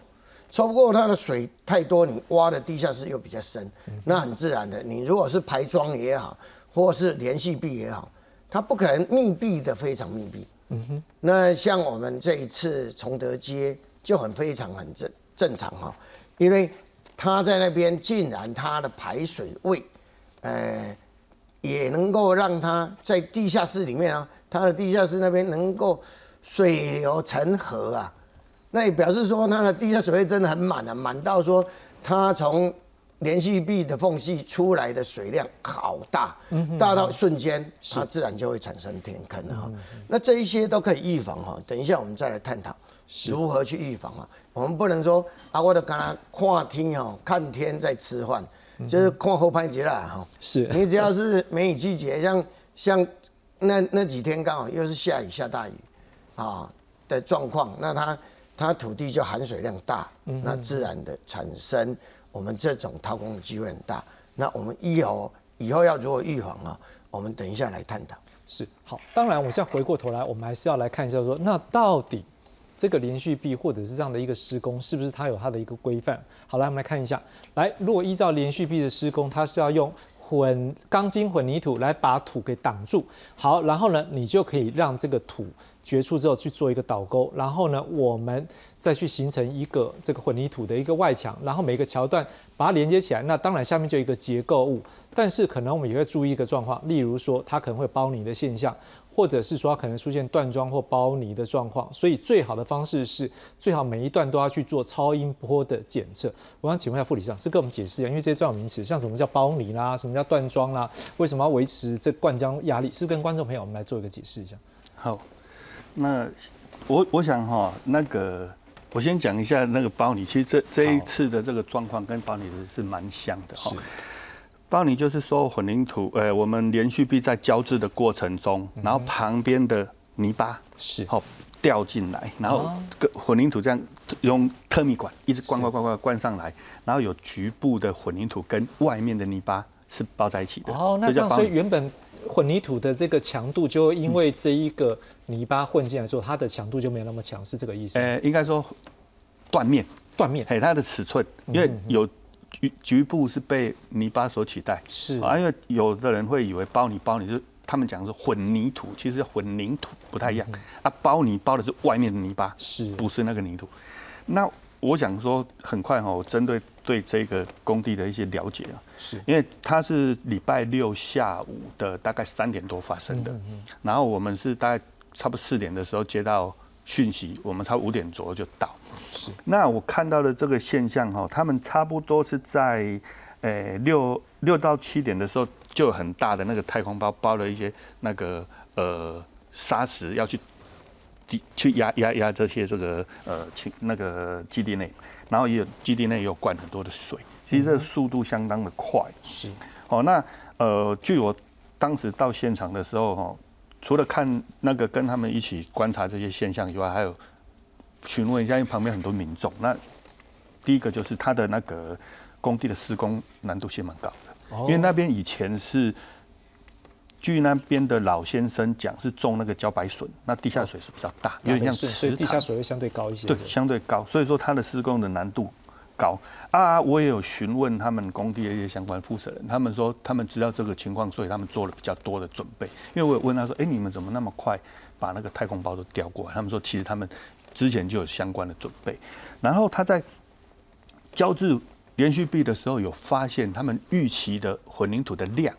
抽不够它的水太多，你挖的地下室又比较深，那很自然的，你如果是排桩也好，或是连续壁也好，它不可能密闭的非常密闭。嗯哼，那像我们这一次崇德街就很非常很正正常哈、喔，因为它在那边竟然它的排水位，呃。也能够让它在地下室里面啊，它的地下室那边能够水流成河啊，那也表示说它的地下水位真的很满啊，满到说它从连续壁的缝隙出来的水量好大，大到瞬间它自然就会产生天坑啊。那这一些都可以预防哈，等一下我们再来探讨如何去预防啊。我们不能说啊，我就跟他看天哦，看天在吃饭。就是看后拍节啦哈，是你只要是梅雨季节，像像那那几天刚好又是下雨下大雨啊的状况，那它它土地就含水量大，那自然的产生我们这种掏空的机会很大。那我们以后以后要如何预防啊？我们等一下来探讨。是好，当然我们现在回过头来，我们还是要来看一下说，那到底这个连续壁或者是这样的一个施工，是不是它有它的一个规范？好了，我们来看一下。来，如果依照连续壁的施工，它是要用混钢筋混凝土来把土给挡住。好，然后呢，你就可以让这个土掘出之后去做一个倒钩，然后呢，我们再去形成一个这个混凝土的一个外墙，然后每个桥段把它连接起来。那当然下面就有一个结构物，但是可能我们也会注意一个状况，例如说它可能会包泥的现象。或者是说可能出现断桩或包泥的状况，所以最好的方式是最好每一段都要去做超音波的检测。我想请问一下副理事长，是跟我们解释一下，因为这些专有名词，像什么叫包泥啦，什么叫断桩啦，为什么要维持这灌浆压力，是跟观众朋友我们来做一个解释一下。好，那我我想哈、哦，那个我先讲一下那个包泥，其实这这一次的这个状况跟包泥是蛮像的哈、哦。包泥就是说混凝土，呃，我们连续壁在浇制的过程中，然后旁边的泥巴是好掉进来，然后混凝土这样用特密管一直灌灌灌灌灌上来，然后有局部的混凝土跟外面的泥巴是包在一起的。哦，那这样所以原本混凝土的这个强度就因为这一个泥巴混进来之后，它的强度就没有那么强，是这个意思？呃，应该说断面，断面，它的尺寸，因为有。局局部是被泥巴所取代，是啊，因为有的人会以为包泥包泥就是他们讲是混凝土，其实混凝土不太一样、嗯、啊，包泥包的是外面的泥巴，是不是那个泥土？那我想说，很快哈、喔，我针对对这个工地的一些了解啊，是因为它是礼拜六下午的大概三点多发生的，嗯嗯嗯然后我们是大概差不多四点的时候接到讯息，我们差不多五点左右就到。是，那我看到的这个现象哈，他们差不多是在，诶六六到七点的时候，就有很大的那个太空包包了一些那个呃沙石要去去压压压这些这个呃那个基地内，然后也有基地内也有灌很多的水，其实这个速度相当的快。是，哦，那呃据我当时到现场的时候哈，除了看那个跟他们一起观察这些现象以外，还有。询问一下，因为旁边很多民众。那第一个就是他的那个工地的施工难度是蛮高的，因为那边以前是，据那边的老先生讲是种那个茭白笋，那地下水是比较大，有点像池塘，所以地下水会相对高一些。对，相对高，所以说它的施工的难度高啊。我也有询问他们工地的一些相关负责人，他们说他们知道这个情况，所以他们做了比较多的准备。因为我有问他说，哎，你们怎么那么快把那个太空包都调过来？他们说，其实他们。之前就有相关的准备，然后他在标志连续壁的时候有发现，他们预期的混凝土的量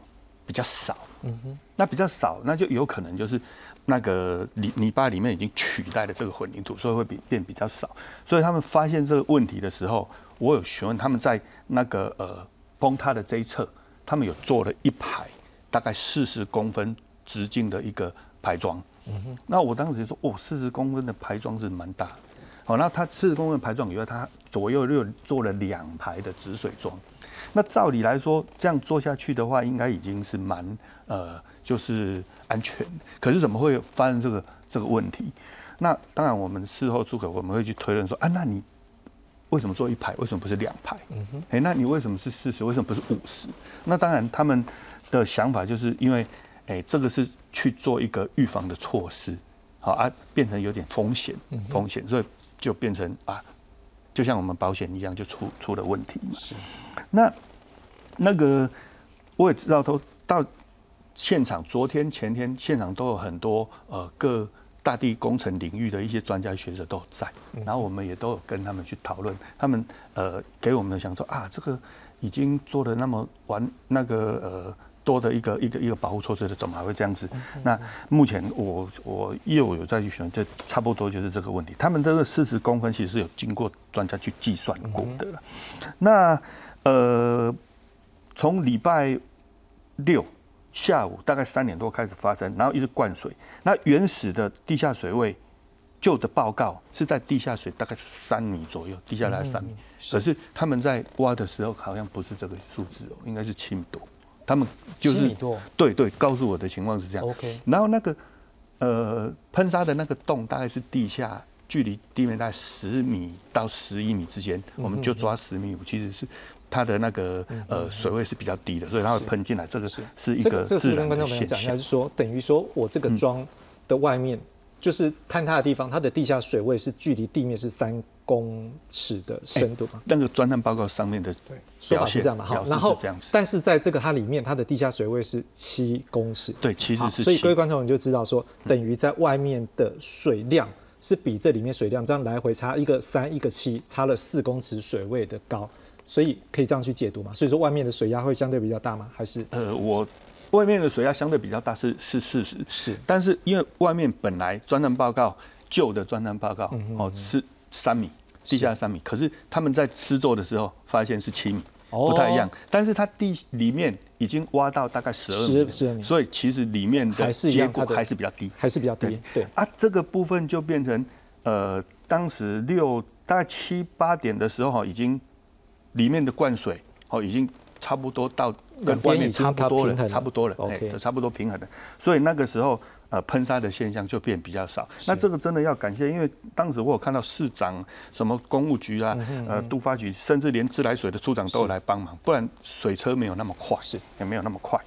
比较少，嗯哼，那比较少，那就有可能就是那个泥泥巴里面已经取代了这个混凝土，所以会比变比较少。所以他们发现这个问题的时候，我有询问他们在那个呃崩塌的这一侧，他们有做了一排大概四十公分直径的一个排桩，嗯哼，那我当时就说，哦，四十公分的排桩是蛮大的。好，那它四十公分排桩以外，它左右又做了两排的止水桩。那照理来说，这样做下去的话，应该已经是蛮呃，就是安全。可是怎么会发生这个这个问题？那当然，我们事后诸葛我们会去推论说，啊，那你为什么做一排？为什么不是两排？嗯哼，哎，那你为什么是四十？为什么不是五十？那当然，他们的想法就是因为，哎、欸，这个是去做一个预防的措施，好啊，变成有点风险，风险，所以。就变成啊，就像我们保险一样，就出出了问题嘛。是。那那个我也知道，都到现场，昨天前天现场都有很多呃各大地工程领域的一些专家学者都在，然后我们也都有跟他们去讨论，他们呃给我们想说啊，这个已经做了那么完那个呃多的一个一个一个保护措施的，怎么还会这样子？那目前我我又有再去选，就差不多就是这个问题。他们这个四十公分其实是有经过专家去计算过的了。那呃，从礼拜六下午大概三点多开始发生，然后一直灌水。那原始的地下水位旧的报告是在地下水大概三米左右，地下大概三米。可是他们在挖的时候好像不是这个数字哦，应该是七米多。他们就是对对，告诉我的情况是这样。然后那个呃喷砂的那个洞大概是地下距离地面大概十米到十一米之间，我们就抓十米五，其实是它的那个呃水位是比较低的，所以它会喷进来。这个是一个自然的现象。这个跟观众朋友讲一下，是说等于说我这个桩的外面就是坍塌的地方，它的地下水位是距离地面是三公尺的深度嘛？那个专案报告上面的说法是这样嘛？好，然后但是在这个它里面，它的地下水位是七公尺。对，其实是。所以各位观众你就知道说，等于在外面的水量是比这里面水量这样来回差一个三一个七，差了四公尺水位的高，所以可以这样去解读嘛？所以说外面的水压会相对比较大吗？还是呃我。外面的水压相对比较大是是事实，是，但是因为外面本来专案报告旧的专案报告哦是三米，地下三米，可是他们在施作的时候发现是七米，不太一样。但是它地里面已经挖到大概十二米，所以其实里面的结果还是比较低，还是比较低。对啊，这个部分就变成呃，当时六大概七八点的时候已经里面的灌水哦已经。差不多到跟外面差不多了，差不多了，哎，差不多平衡了。所以那个时候，呃，喷砂的现象就变比较少。那这个真的要感谢，因为当时我有看到市长、什么公务局啊、呃，都发局，甚至连自来水的处长都有来帮忙，不然水车没有那么快，是也没有那么快。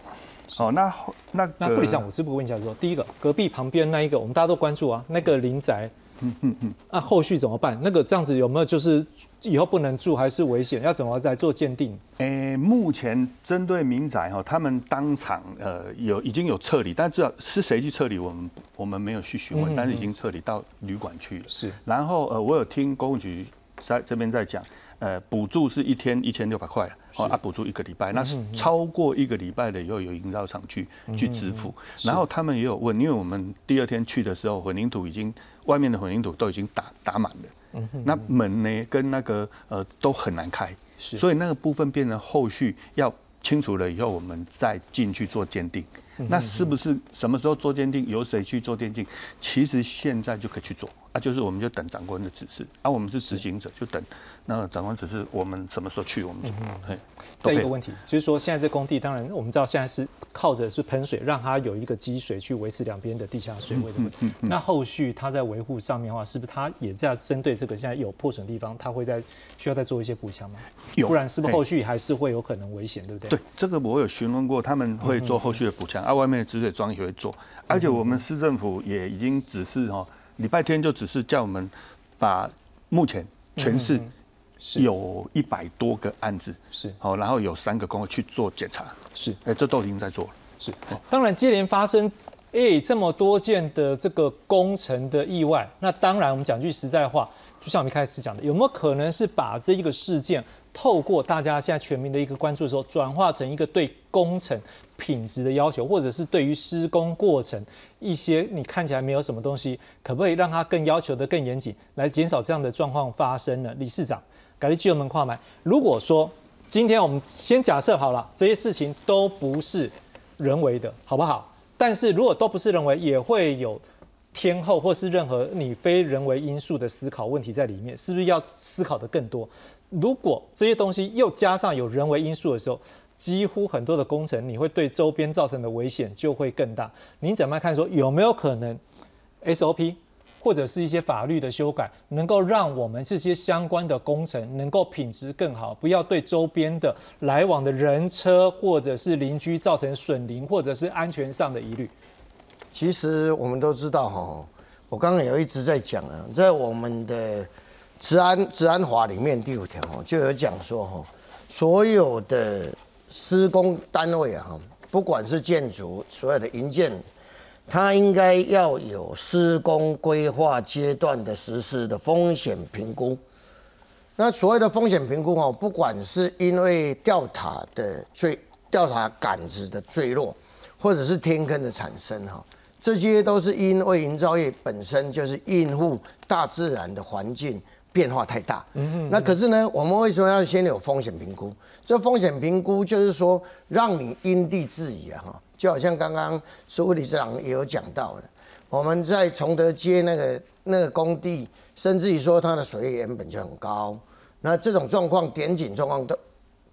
哦，那那那副理事长，我是不是问一下说，第一个隔壁旁边那一个，我们大家都关注啊，那个林宅。嗯嗯嗯，那、啊、后续怎么办？那个这样子有没有就是以后不能住还是危险？要怎么来做鉴定？诶、欸，目前针对民宅哈，他们当场呃有已经有撤离，但至少是谁去撤离，我们我们没有去询问，嗯嗯嗯但是已经撤离到旅馆去了。是，然后呃，我有听公务局在这边在讲，呃，补助是一天一千六百块，哦啊，补助一个礼拜，那是超过一个礼拜的以后有营造厂去去支付，嗯嗯嗯然后他们也有问，因为我们第二天去的时候混凝土已经。外面的混凝土都已经打打满了，那门呢跟那个呃都很难开，所以那个部分变成后续要清除了以后，我们再进去做鉴定。那是不是什么时候做鉴定，由谁去做鉴定？其实现在就可以去做啊，就是我们就等长官的指示啊，我们是执行者，就等那长官指示我们什么时候去，我们就嘿。再一个问题就是说，现在这工地当然我们知道现在是靠着是喷水，让它有一个积水去维持两边的地下水位的问题。那后续它在维护上面的话，是不是它也在针对这个现在有破损的地方，它会在需要再做一些补强吗？有，不然是不是后续还是会有可能危险，对不对？对，这个我有询问过，他们会做后续的补强。啊，外面的止水桩也会做，而且我们市政府也已经指示哦，礼拜天就指示叫我们把目前全市有一百多个案子是哦，然后有三个工会去做检查是，哎，这都已经在做了是。当然接连发生哎、欸、这么多件的这个工程的意外，那当然我们讲句实在话。就像我们一开始讲的，有没有可能是把这一个事件透过大家现在全民的一个关注的时候，转化成一个对工程品质的要求，或者是对于施工过程一些你看起来没有什么东西，可不可以让它更要求的更严谨，来减少这样的状况发生呢？理事长，改立巨门跨买，如果说今天我们先假设好了，这些事情都不是人为的，好不好？但是如果都不是人为，也会有天候或是任何你非人为因素的思考问题在里面，是不是要思考的更多？如果这些东西又加上有人为因素的时候，几乎很多的工程你会对周边造成的危险就会更大。您怎么看说有没有可能 S O P 或者是一些法律的修改，能够让我们这些相关的工程能够品质更好，不要对周边的来往的人车或者是邻居造成损邻或者是安全上的疑虑？其实我们都知道哈，我刚刚有一直在讲啊，在我们的治安治安法里面第五条就有讲说哈，所有的施工单位啊，不管是建筑所有的营建，它应该要有施工规划阶段的实施的风险评估。那所谓的风险评估哈，不管是因为吊塔的坠吊塔杆子的坠落，或者是天坑的产生哈。这些都是因为营造业本身就是应付大自然的环境变化太大。嗯嗯。那可是呢，我们为什么要先有风险评估？这风险评估就是说，让你因地制宜啊，哈，就好像刚刚苏理事长也有讲到的，我们在崇德街那个那个工地，甚至于说它的水位原本就很高，那这种状况点井状况都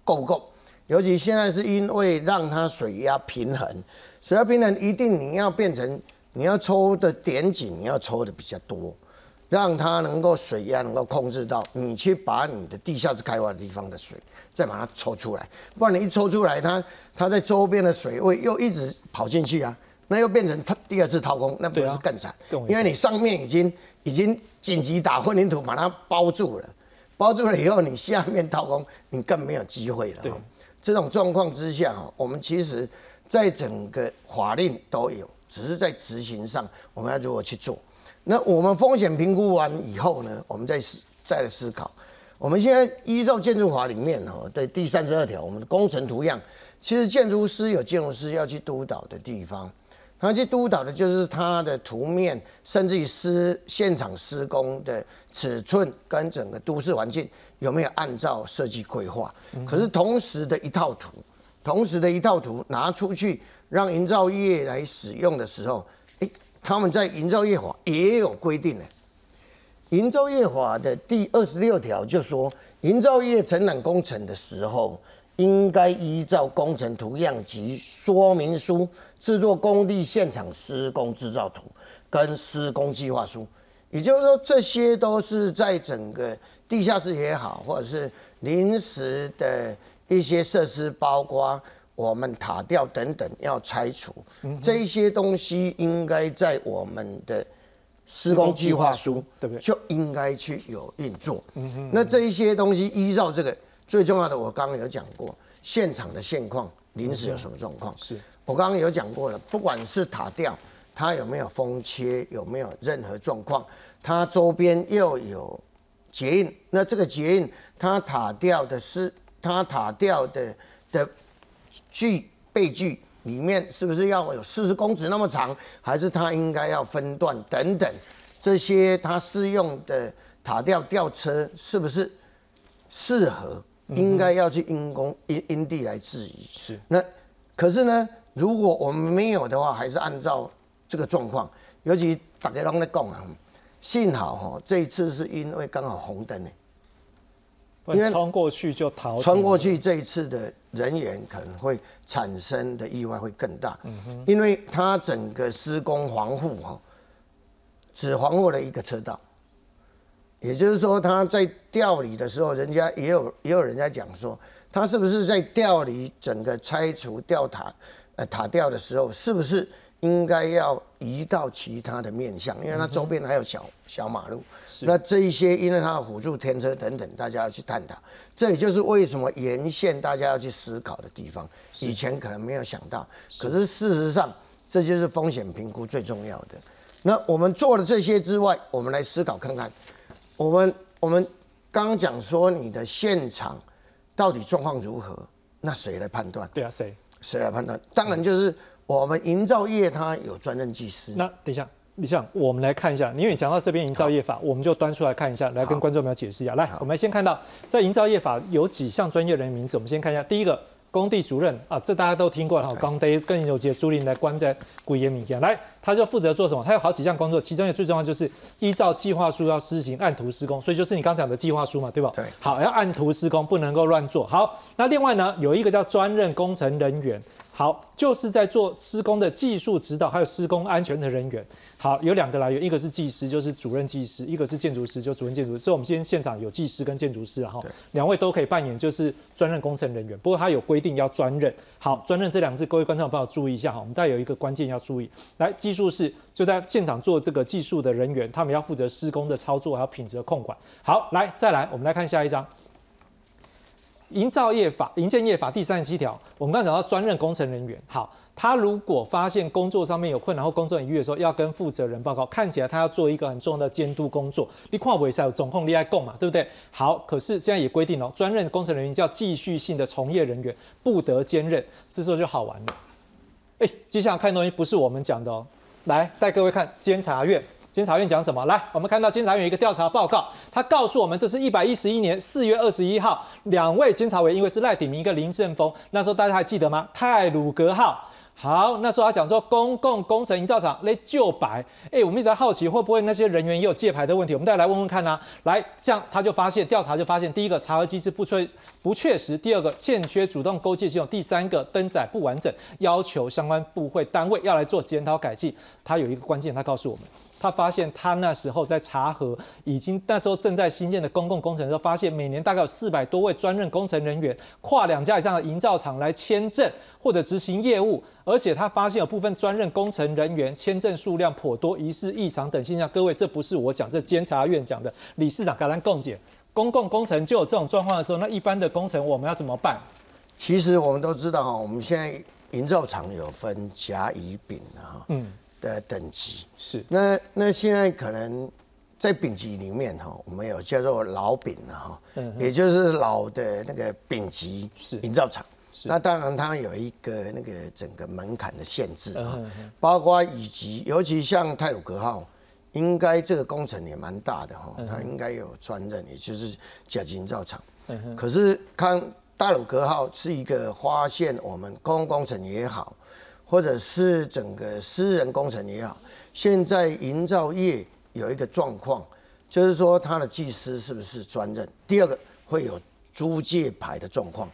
够不够？尤其现在是因为让它水压平衡。水压平衡一定你要变成你要抽的点井，你要抽的比较多，让它能够水压能够控制到你去把你的地下室开挖的地方的水再把它抽出来，不然你一抽出来，它它在周边的水位又一直跑进去啊，那又变成它第二次掏空，那不是更惨？因为你上面已经已经紧急打混凝土把它包住了，包住了以后你下面掏空，你更没有机会了。这种状况之下，我们其实在整个法令都有，只是在执行上我们要如何去做。那我们风险评估完以后呢，我们再再来思考。我们现在依照建筑法里面哦的第三十二条，我们的工程图样，其实建筑师有建筑师要去督导的地方，他去督导的就是他的图面，甚至于施现场施工的尺寸跟整个都市环境有没有按照设计规划。可是同时的一套图。同时的一套图拿出去让营造业来使用的时候，欸、他们在营造业法也有规定呢。营造业法的第二十六条就说，营造业承揽工程的时候，应该依照工程图样及说明书制作工地现场施工制造图跟施工计划书。也就是说，这些都是在整个地下室也好，或者是临时的一些设施，包括我们塔吊等等要拆除，嗯、这一些东西应该在我们的施工计划书，对不对？就应该去有运作。嗯嗯，那这一些东西依照这个最重要的，我刚刚有讲过，现场的现况，临时有什么状况？是我刚刚有讲过了，不管是塔吊，它有没有风切，有没有任何状况，它周边又有结印，那这个结印，它塔吊的是。它塔吊的的距背距里面是不是要有四十公尺那么长，还是它应该要分段等等，这些它适用的塔吊吊车是不是适合，应该要去因工因因地来制宜。是。那可是呢，如果我们没有的话，还是按照这个状况。尤其大家拢在讲啊，幸好哈这一次是因为刚好红灯呢。因为穿过去就逃，穿过去这一次的人员可能会产生的意外会更大，嗯、因为它整个施工防护哈，只防护了一个车道，也就是说它在调离的时候，人家也有也有人在讲说，它是不是在调离整个拆除吊塔呃塔吊的时候，是不是应该要移到其他的面向，因为它周边还有小小马路。那这一些，因为它的辅助天车等等，大家要去探讨。这也就是为什么沿线大家要去思考的地方，以前可能没有想到。可是事实上，这就是风险评估最重要的。那我们做了这些之外，我们来思考看看，我们我们刚刚讲说你的现场到底状况如何，那谁来判断？对啊，谁谁来判断？当然就是我们营造业它有专任技师。那等一下，李相，我们来看一下，因为你讲到这边营造业法，我们就端出来看一下，来跟观众朋友解释一下。来，我们先看到在营造业法有几项专业人员名字，我们先看一下第一个。工地主任啊，这大家都听过了。工地更有些租赁来关在古野米家，来，他就负责做什么？他有好几项工作，其中也最重要就是依照计划书要施行按图施工，所以就是你刚讲的计划书嘛，对吧？对。好，要按图施工，不能够乱做。好，那另外呢，有一个叫专任工程人员，好，就是在做施工的技术指导，还有施工安全的人员。好，有两个来源，一个是技师，就是主任技师；一个是建筑师，就主任建筑师。所以我们今天现场有技师跟建筑师哈，两位都可以扮演就是专任工程人员，不过他有规定。一定要专任，好，专任这两字，各位观众朋友注意一下哈。我们大家有一个关键要注意，来，技术是就在现场做这个技术的人员，他们要负责施工的操作，还有品质的控管。好，来，再来，我们来看下一章。营造业法、营建业法第三十七条，我们刚才讲到专任工程人员，好，他如果发现工作上面有困难或工作有疑虑的时候，要跟负责人报告。看起来他要做一个很重要的监督工作，你看不可以，总控你要供嘛，对不对？好，可是现在也规定哦，专任工程人员叫继续性的从业人员，不得兼任。这时候就好玩了，哎、欸，接下来看的东西不是我们讲的哦，来带各位看监察院。监察院讲什么？来，我们看到监察院有一个调查报告，他告诉我们，这是一百一十一年四月二十一号，两位监察委因为是赖鼎铭跟林正峰，那时候大家还记得吗？太鲁阁号。好，那时候他讲说公共工程营造厂勒旧牌，哎、欸，我们一直在好奇会不会那些人员也有借牌的问题，我们再来问问看啊。来，这样他就发现调查就发现，第一个查核机制不确不确实，第二个欠缺主动勾结系统，第三个登载不完整，要求相关部会单位要来做检讨改进。他有一个关键，他告诉我们，他发现他那时候在查核已经那时候正在新建的公共工程的时候，发现每年大概有四百多位专任工程人员跨两家以上的营造厂来签证或者执行业务。而且他发现有部分专任工程人员签证数量颇多，疑似异常等现象。各位，这不是我讲，这监察院讲的。理事长跟咱共解，公共工程就有这种状况的时候，那一般的工程我们要怎么办？其实我们都知道，我们现在营造厂有分甲、乙、丙啊，嗯，的等级是。那那现在可能在丙级里面哈，我们有叫做老丙啊，嗯，也就是老的那个丙级营造厂。那当然，它有一个那个整个门槛的限制啊，包括以及尤其像太鲁阁号，应该这个工程也蛮大的哈，它应该有专任，也就是甲级营造厂。可是看太鲁阁号是一个发现我们公共工程也好，或者是整个私人工程也好，现在营造业有一个状况，就是说它的技师是不是专任？第二个会有租借牌的状况。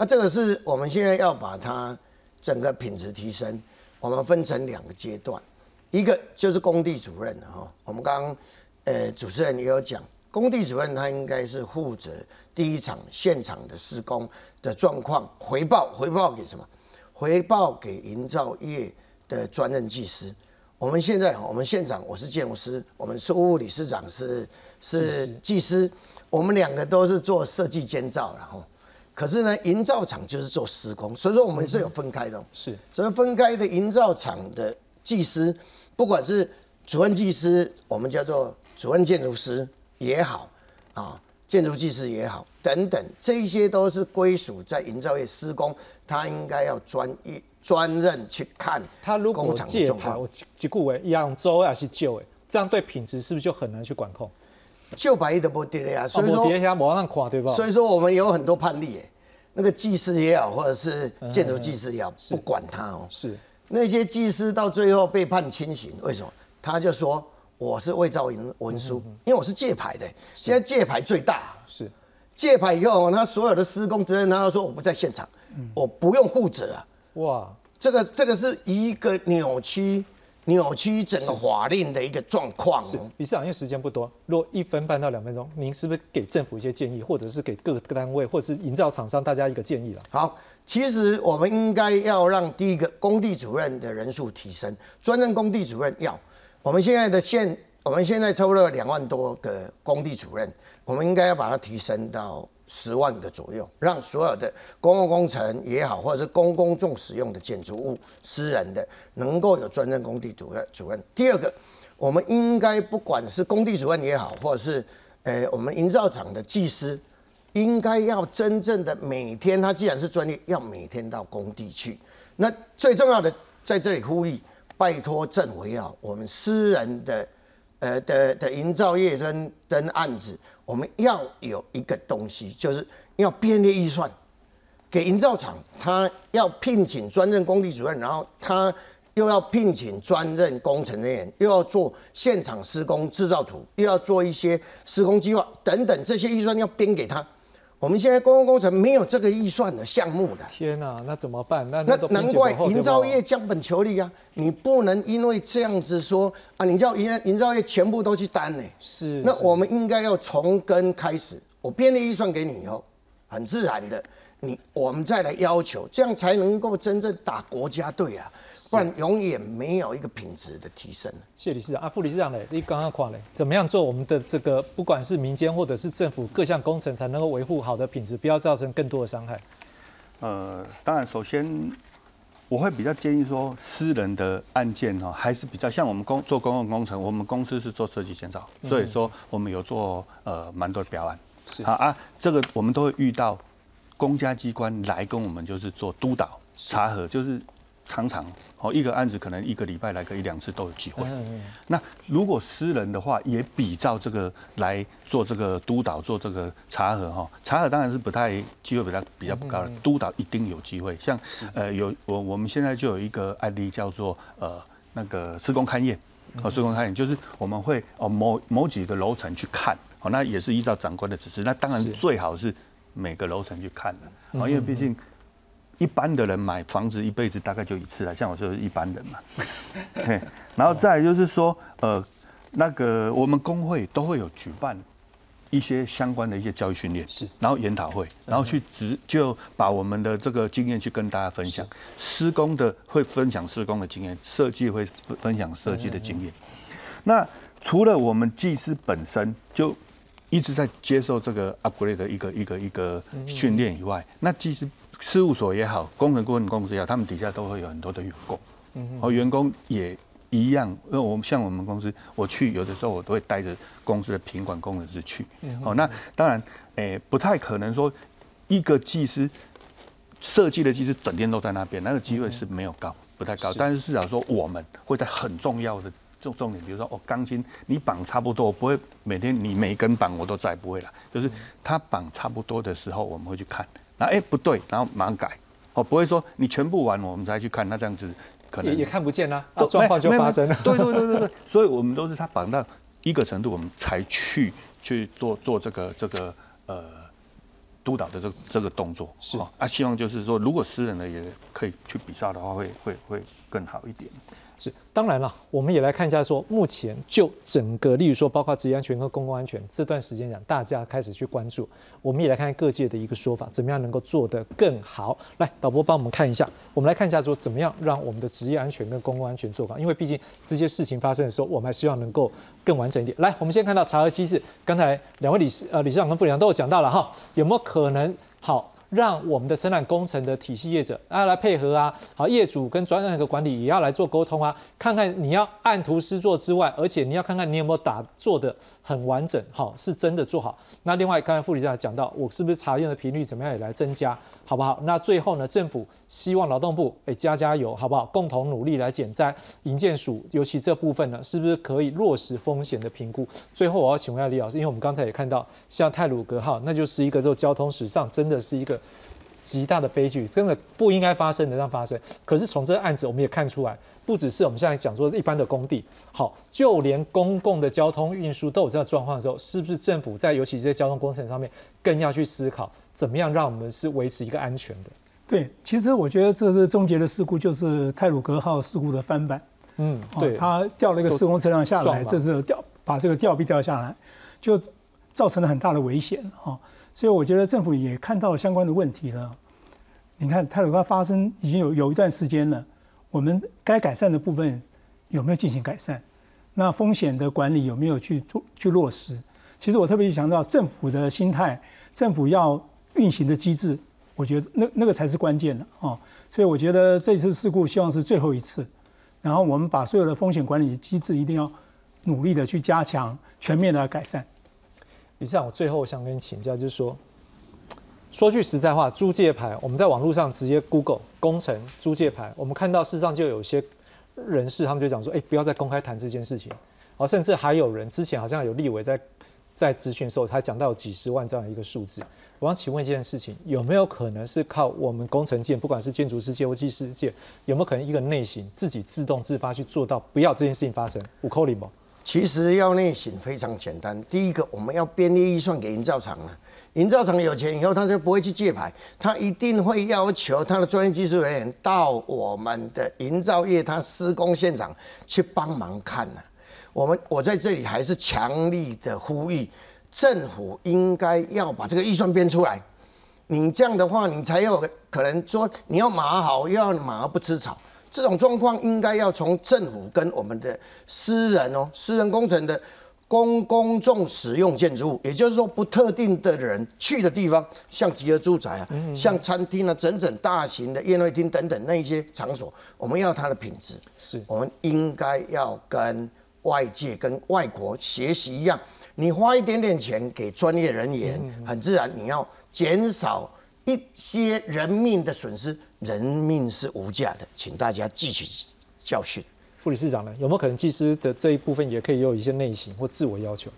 那、啊、这个是我们现在要把它整个品质提升，我们分成两个阶段，一个就是工地主任哈，我们刚刚呃主持人也有讲，工地主任他应该是负责第一场现场的施工的状况回报，回报给什么？回报给营造业的专任技师。我们现在我们现场我是建筑师，我们事务理事长是是技师，我们两个都是做设计监造然后。可是呢，营造厂就是做施工，所以说我们是有分开的、喔。是，所以分开的营造厂的技师，不管是主任技师，我们叫做主任建筑师也好，啊，建筑技师也好，等等，这一些都是归属在营造业施工，他应该要专业专任去看工厂的状况。他如果借牌，我一句话，扬州也是旧的，这样对品质是不是就很难去管控？旧牌一直没在那裡，所以说，所以说我们有很多判例，那个技师也好，或者是建筑技师也好，不管他哦、喔，是那些技师到最后被判轻刑，为什么？他就说我是伪造文书，因为我是借牌的，现在借牌最大，是借牌以后，他所有的施工责任，他说我不在现场，我不用负责啊，哇，这个这个是一个扭曲。扭曲整个法令的一个状况。是，理事长，因为时间不多，如果一分半到两分钟，您是不是给政府一些建议，或者是给各个单位，或者是营造厂商大家一个建议了？好，其实我们应该要让第一个工地主任的人数提升，专任工地主任要。我们现在的现，我们现在差不多两万多个工地主任，我们应该要把它提升到十万个左右，让所有的公共工程也好，或者是公公众使用的建筑物、私人的，能够有专任工地主任。第二个，我们应该不管是工地主任也好，或者是呃，我们营造厂的技师应该要真正的每天，他既然是专业，要每天到工地去。那最重要的在这里呼吁，拜托政府也好，我们私人的呃的的营造业跟跟案子，我们要有一个东西，就是要编列预算给营造厂，他要聘请专任工地主任，然后他又要聘请专任工程人员，又要做现场施工制造图，又要做一些施工计划等等，这些预算要编给他。我们现在公共工程没有这个预算的项目的。天啊，那怎么办？那 那, 那难怪营造业降本求利啊！你不能因为这样子说啊，你叫营营造业全部都去担呢、欸。是。那我们应该要从根开始，我编列预算给你以后，很自然的。你我们再来要求，这样才能够真正打国家队啊，不然永远没有一个品质的提升。谢理事长啊，副理事长嘞，你刚刚讲嘞，怎么样做我们的这个不管是民间或者是政府各项工程，才能够维护好的品质，不要造成更多的伤害？呃，当然，首先我会比较建议说，私人的案件哈、喔，还是比较像我们公做公共工程，我们公司是做设计建造，所以说我们有做呃蛮多的标案。是好啊，这个我们都会遇到。公家机关来跟我们就是做督导查核，就是常常哦一个案子可能一个礼拜来个一两次都有机会。那如果私人的话，也比照这个来做这个督导做这个查核哈，查核当然是不太机会比较比较不高的，督导一定有机会。像呃有我我们现在就有一个案例叫做呃那个施工勘验哦，施工勘验就是我们会哦某某几个楼层去看哦，那也是依照长官的指示，那当然最好是。每个楼层去看的啊，因为毕竟一般的人买房子一辈子大概就一次了，像我说一般人嘛。然后再来就是说，呃，那个我们工会都会有举办一些相关的一些教育训练，是，然后研讨会，然后去直就把我们的这个经验去跟大家分享。施工的会分享施工的经验，设计会分享设计的经验。那除了我们技师本身就。一直在接受这个 upgrade 的一个一个一个训练以外，那其实事务所也好，工程顾问公司也好，他们底下都会有很多的员工，而员工也一样。因为我们像我们公司，我去有的时候我都会带着公司的品管工程师去。哦，那当然，诶，不太可能说一个技师设计的技师整天都在那边，那个机会是没有高，不太高。但是至少说我们会在很重要的。重重点，比如说哦，钢筋你绑差不多，我不会每天你每一根绑我都在，不会啦。就是它绑差不多的时候，我们会去看，然后哎不对，然后马上改，哦不会说你全部完我们才去看，那这样子可能也看不见啦，状况就发生了。对对对对对，所以我们都是它绑到一个程度，我们才去去做做这个这个呃督导的这这个动作。是啊，希望就是说，如果私人的也可以去比照的话，会会会更好一点。是，当然了，我们也来看一下说，目前就整个，例如说，包括职业安全跟公共安全这段时间讲，大家开始去关注，我们也来看看各界的一个说法，怎么样能够做得更好。来，导播帮我们看一下，我们来看一下说，怎么样让我们的职业安全跟公共安全做好，因为毕竟这些事情发生的时候，我们还希望能够更完整一点。来，我们先看到查核机制，刚才两位理事呃理事长跟副理事长都有讲到了哈，有没有可能好？让我们的承揽工程的体系业者啊来配合啊，好业主跟专案的管理也要来做沟通啊，看看你要按图施作之外，而且你要看看你有没有打做的很完整，好是真的做好。那另外刚才副理事长讲到，我是不是查验的频率怎么样也来增加，好不好？那最后呢，政府希望劳动部哎、欸、加加油，好不好？共同努力来减灾，营建署尤其这部分呢，是不是可以落实风险的评估？最后我要请问一下李老师，因为我们刚才也看到，像太鲁阁号，那就是一个做交通史上真的是一个。极大的悲剧，真的不应该发生的让发生。可是从这个案子我们也看出来，不只是我们现在讲说一般的工地，好，就连公共的交通运输都有这样的状况的时候，是不是政府在尤其这些交通工程上面更要去思考，怎么样让我们是维持一个安全的？对，其实我觉得这次终结的事故就是太鲁阁号事故的翻版。嗯，对，它、哦、掉了一个施工车辆下来，这是掉把这个吊臂掉下来，就造成了很大的危险哈。哦所以我觉得政府也看到了相关的问题了。你看太鲁阁发生已经有有一段时间了，我们该改善的部分有没有进行改善？那风险的管理有没有去去落实？其实我特别强调政府的心态，政府要运行的机制，我觉得那那个才是关键的哦。所以我觉得这次事故希望是最后一次，然后我们把所有的风险管理机制一定要努力的去加强，全面的改善。理事长，我最后想跟你请教，就是说，说句实在话，租借牌，我们在网络上直接 Google 工程租借牌，我们看到事实上就有些人士他们就讲说，哎、欸，不要再公开谈这件事情。然后甚至还有人之前好像有立委在在咨询的时候，他讲到有几十万这样一个数字。我想请问一件事情，有没有可能是靠我们工程界，不管是建筑师界或技师界，有没有可能一个内省自己自动自发去做到不要这件事情发生？有可能吗？其实要内省非常简单，第一个我们要编列预算给营造厂了。营造厂有钱以后，他就不会去借牌，他一定会要求他的专业技术人员到我们的营造业他施工现场去帮忙看啊。我们我在这里还是强力的呼吁，政府应该要把这个预算编出来。你这样的话，你才有可能说你要马好，又要马不吃草。这种状况应该要从政府跟我们的私人哦，私人工程的公公众使用建筑物，也就是说不特定的人去的地方，像集合住宅啊，嗯嗯嗯像餐厅啊，整整大型的宴会厅等等那一些场所，我们要它的品质，是我们应该要跟外界跟外国学习一样，你花一点点钱给专业人员，很自然你要减少一些人命的损失，人命是无价的，请大家汲取教训。副理事长呢，有没有可能技师的这一部分也可以有一些内省或自我要求？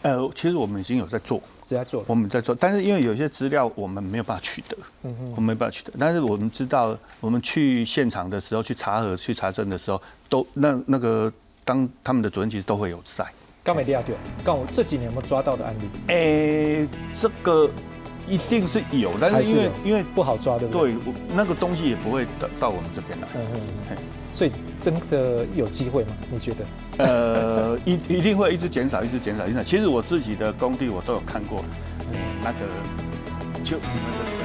呃，其实我们已经有在做，在做，我们在做，但是因为有些资料我们没有办法取得，嗯哼，我们没办法取得，但是我们知道，我们去现场的时候，去查核、去查证的时候，都那那个。当他们的主任其实都会有在。刚美利亚丢，刚我这几年有没有抓到的案例？诶、欸，这个一定是有，但是因为是因为不好抓，对不对？对，那个东西也不会到我们这边来。嗯嗯嗯。所以真的有机会吗？你觉得？呃，一一定会一直减少，一直减少，一直减少。其实我自己的工地我都有看过，那个就你们的。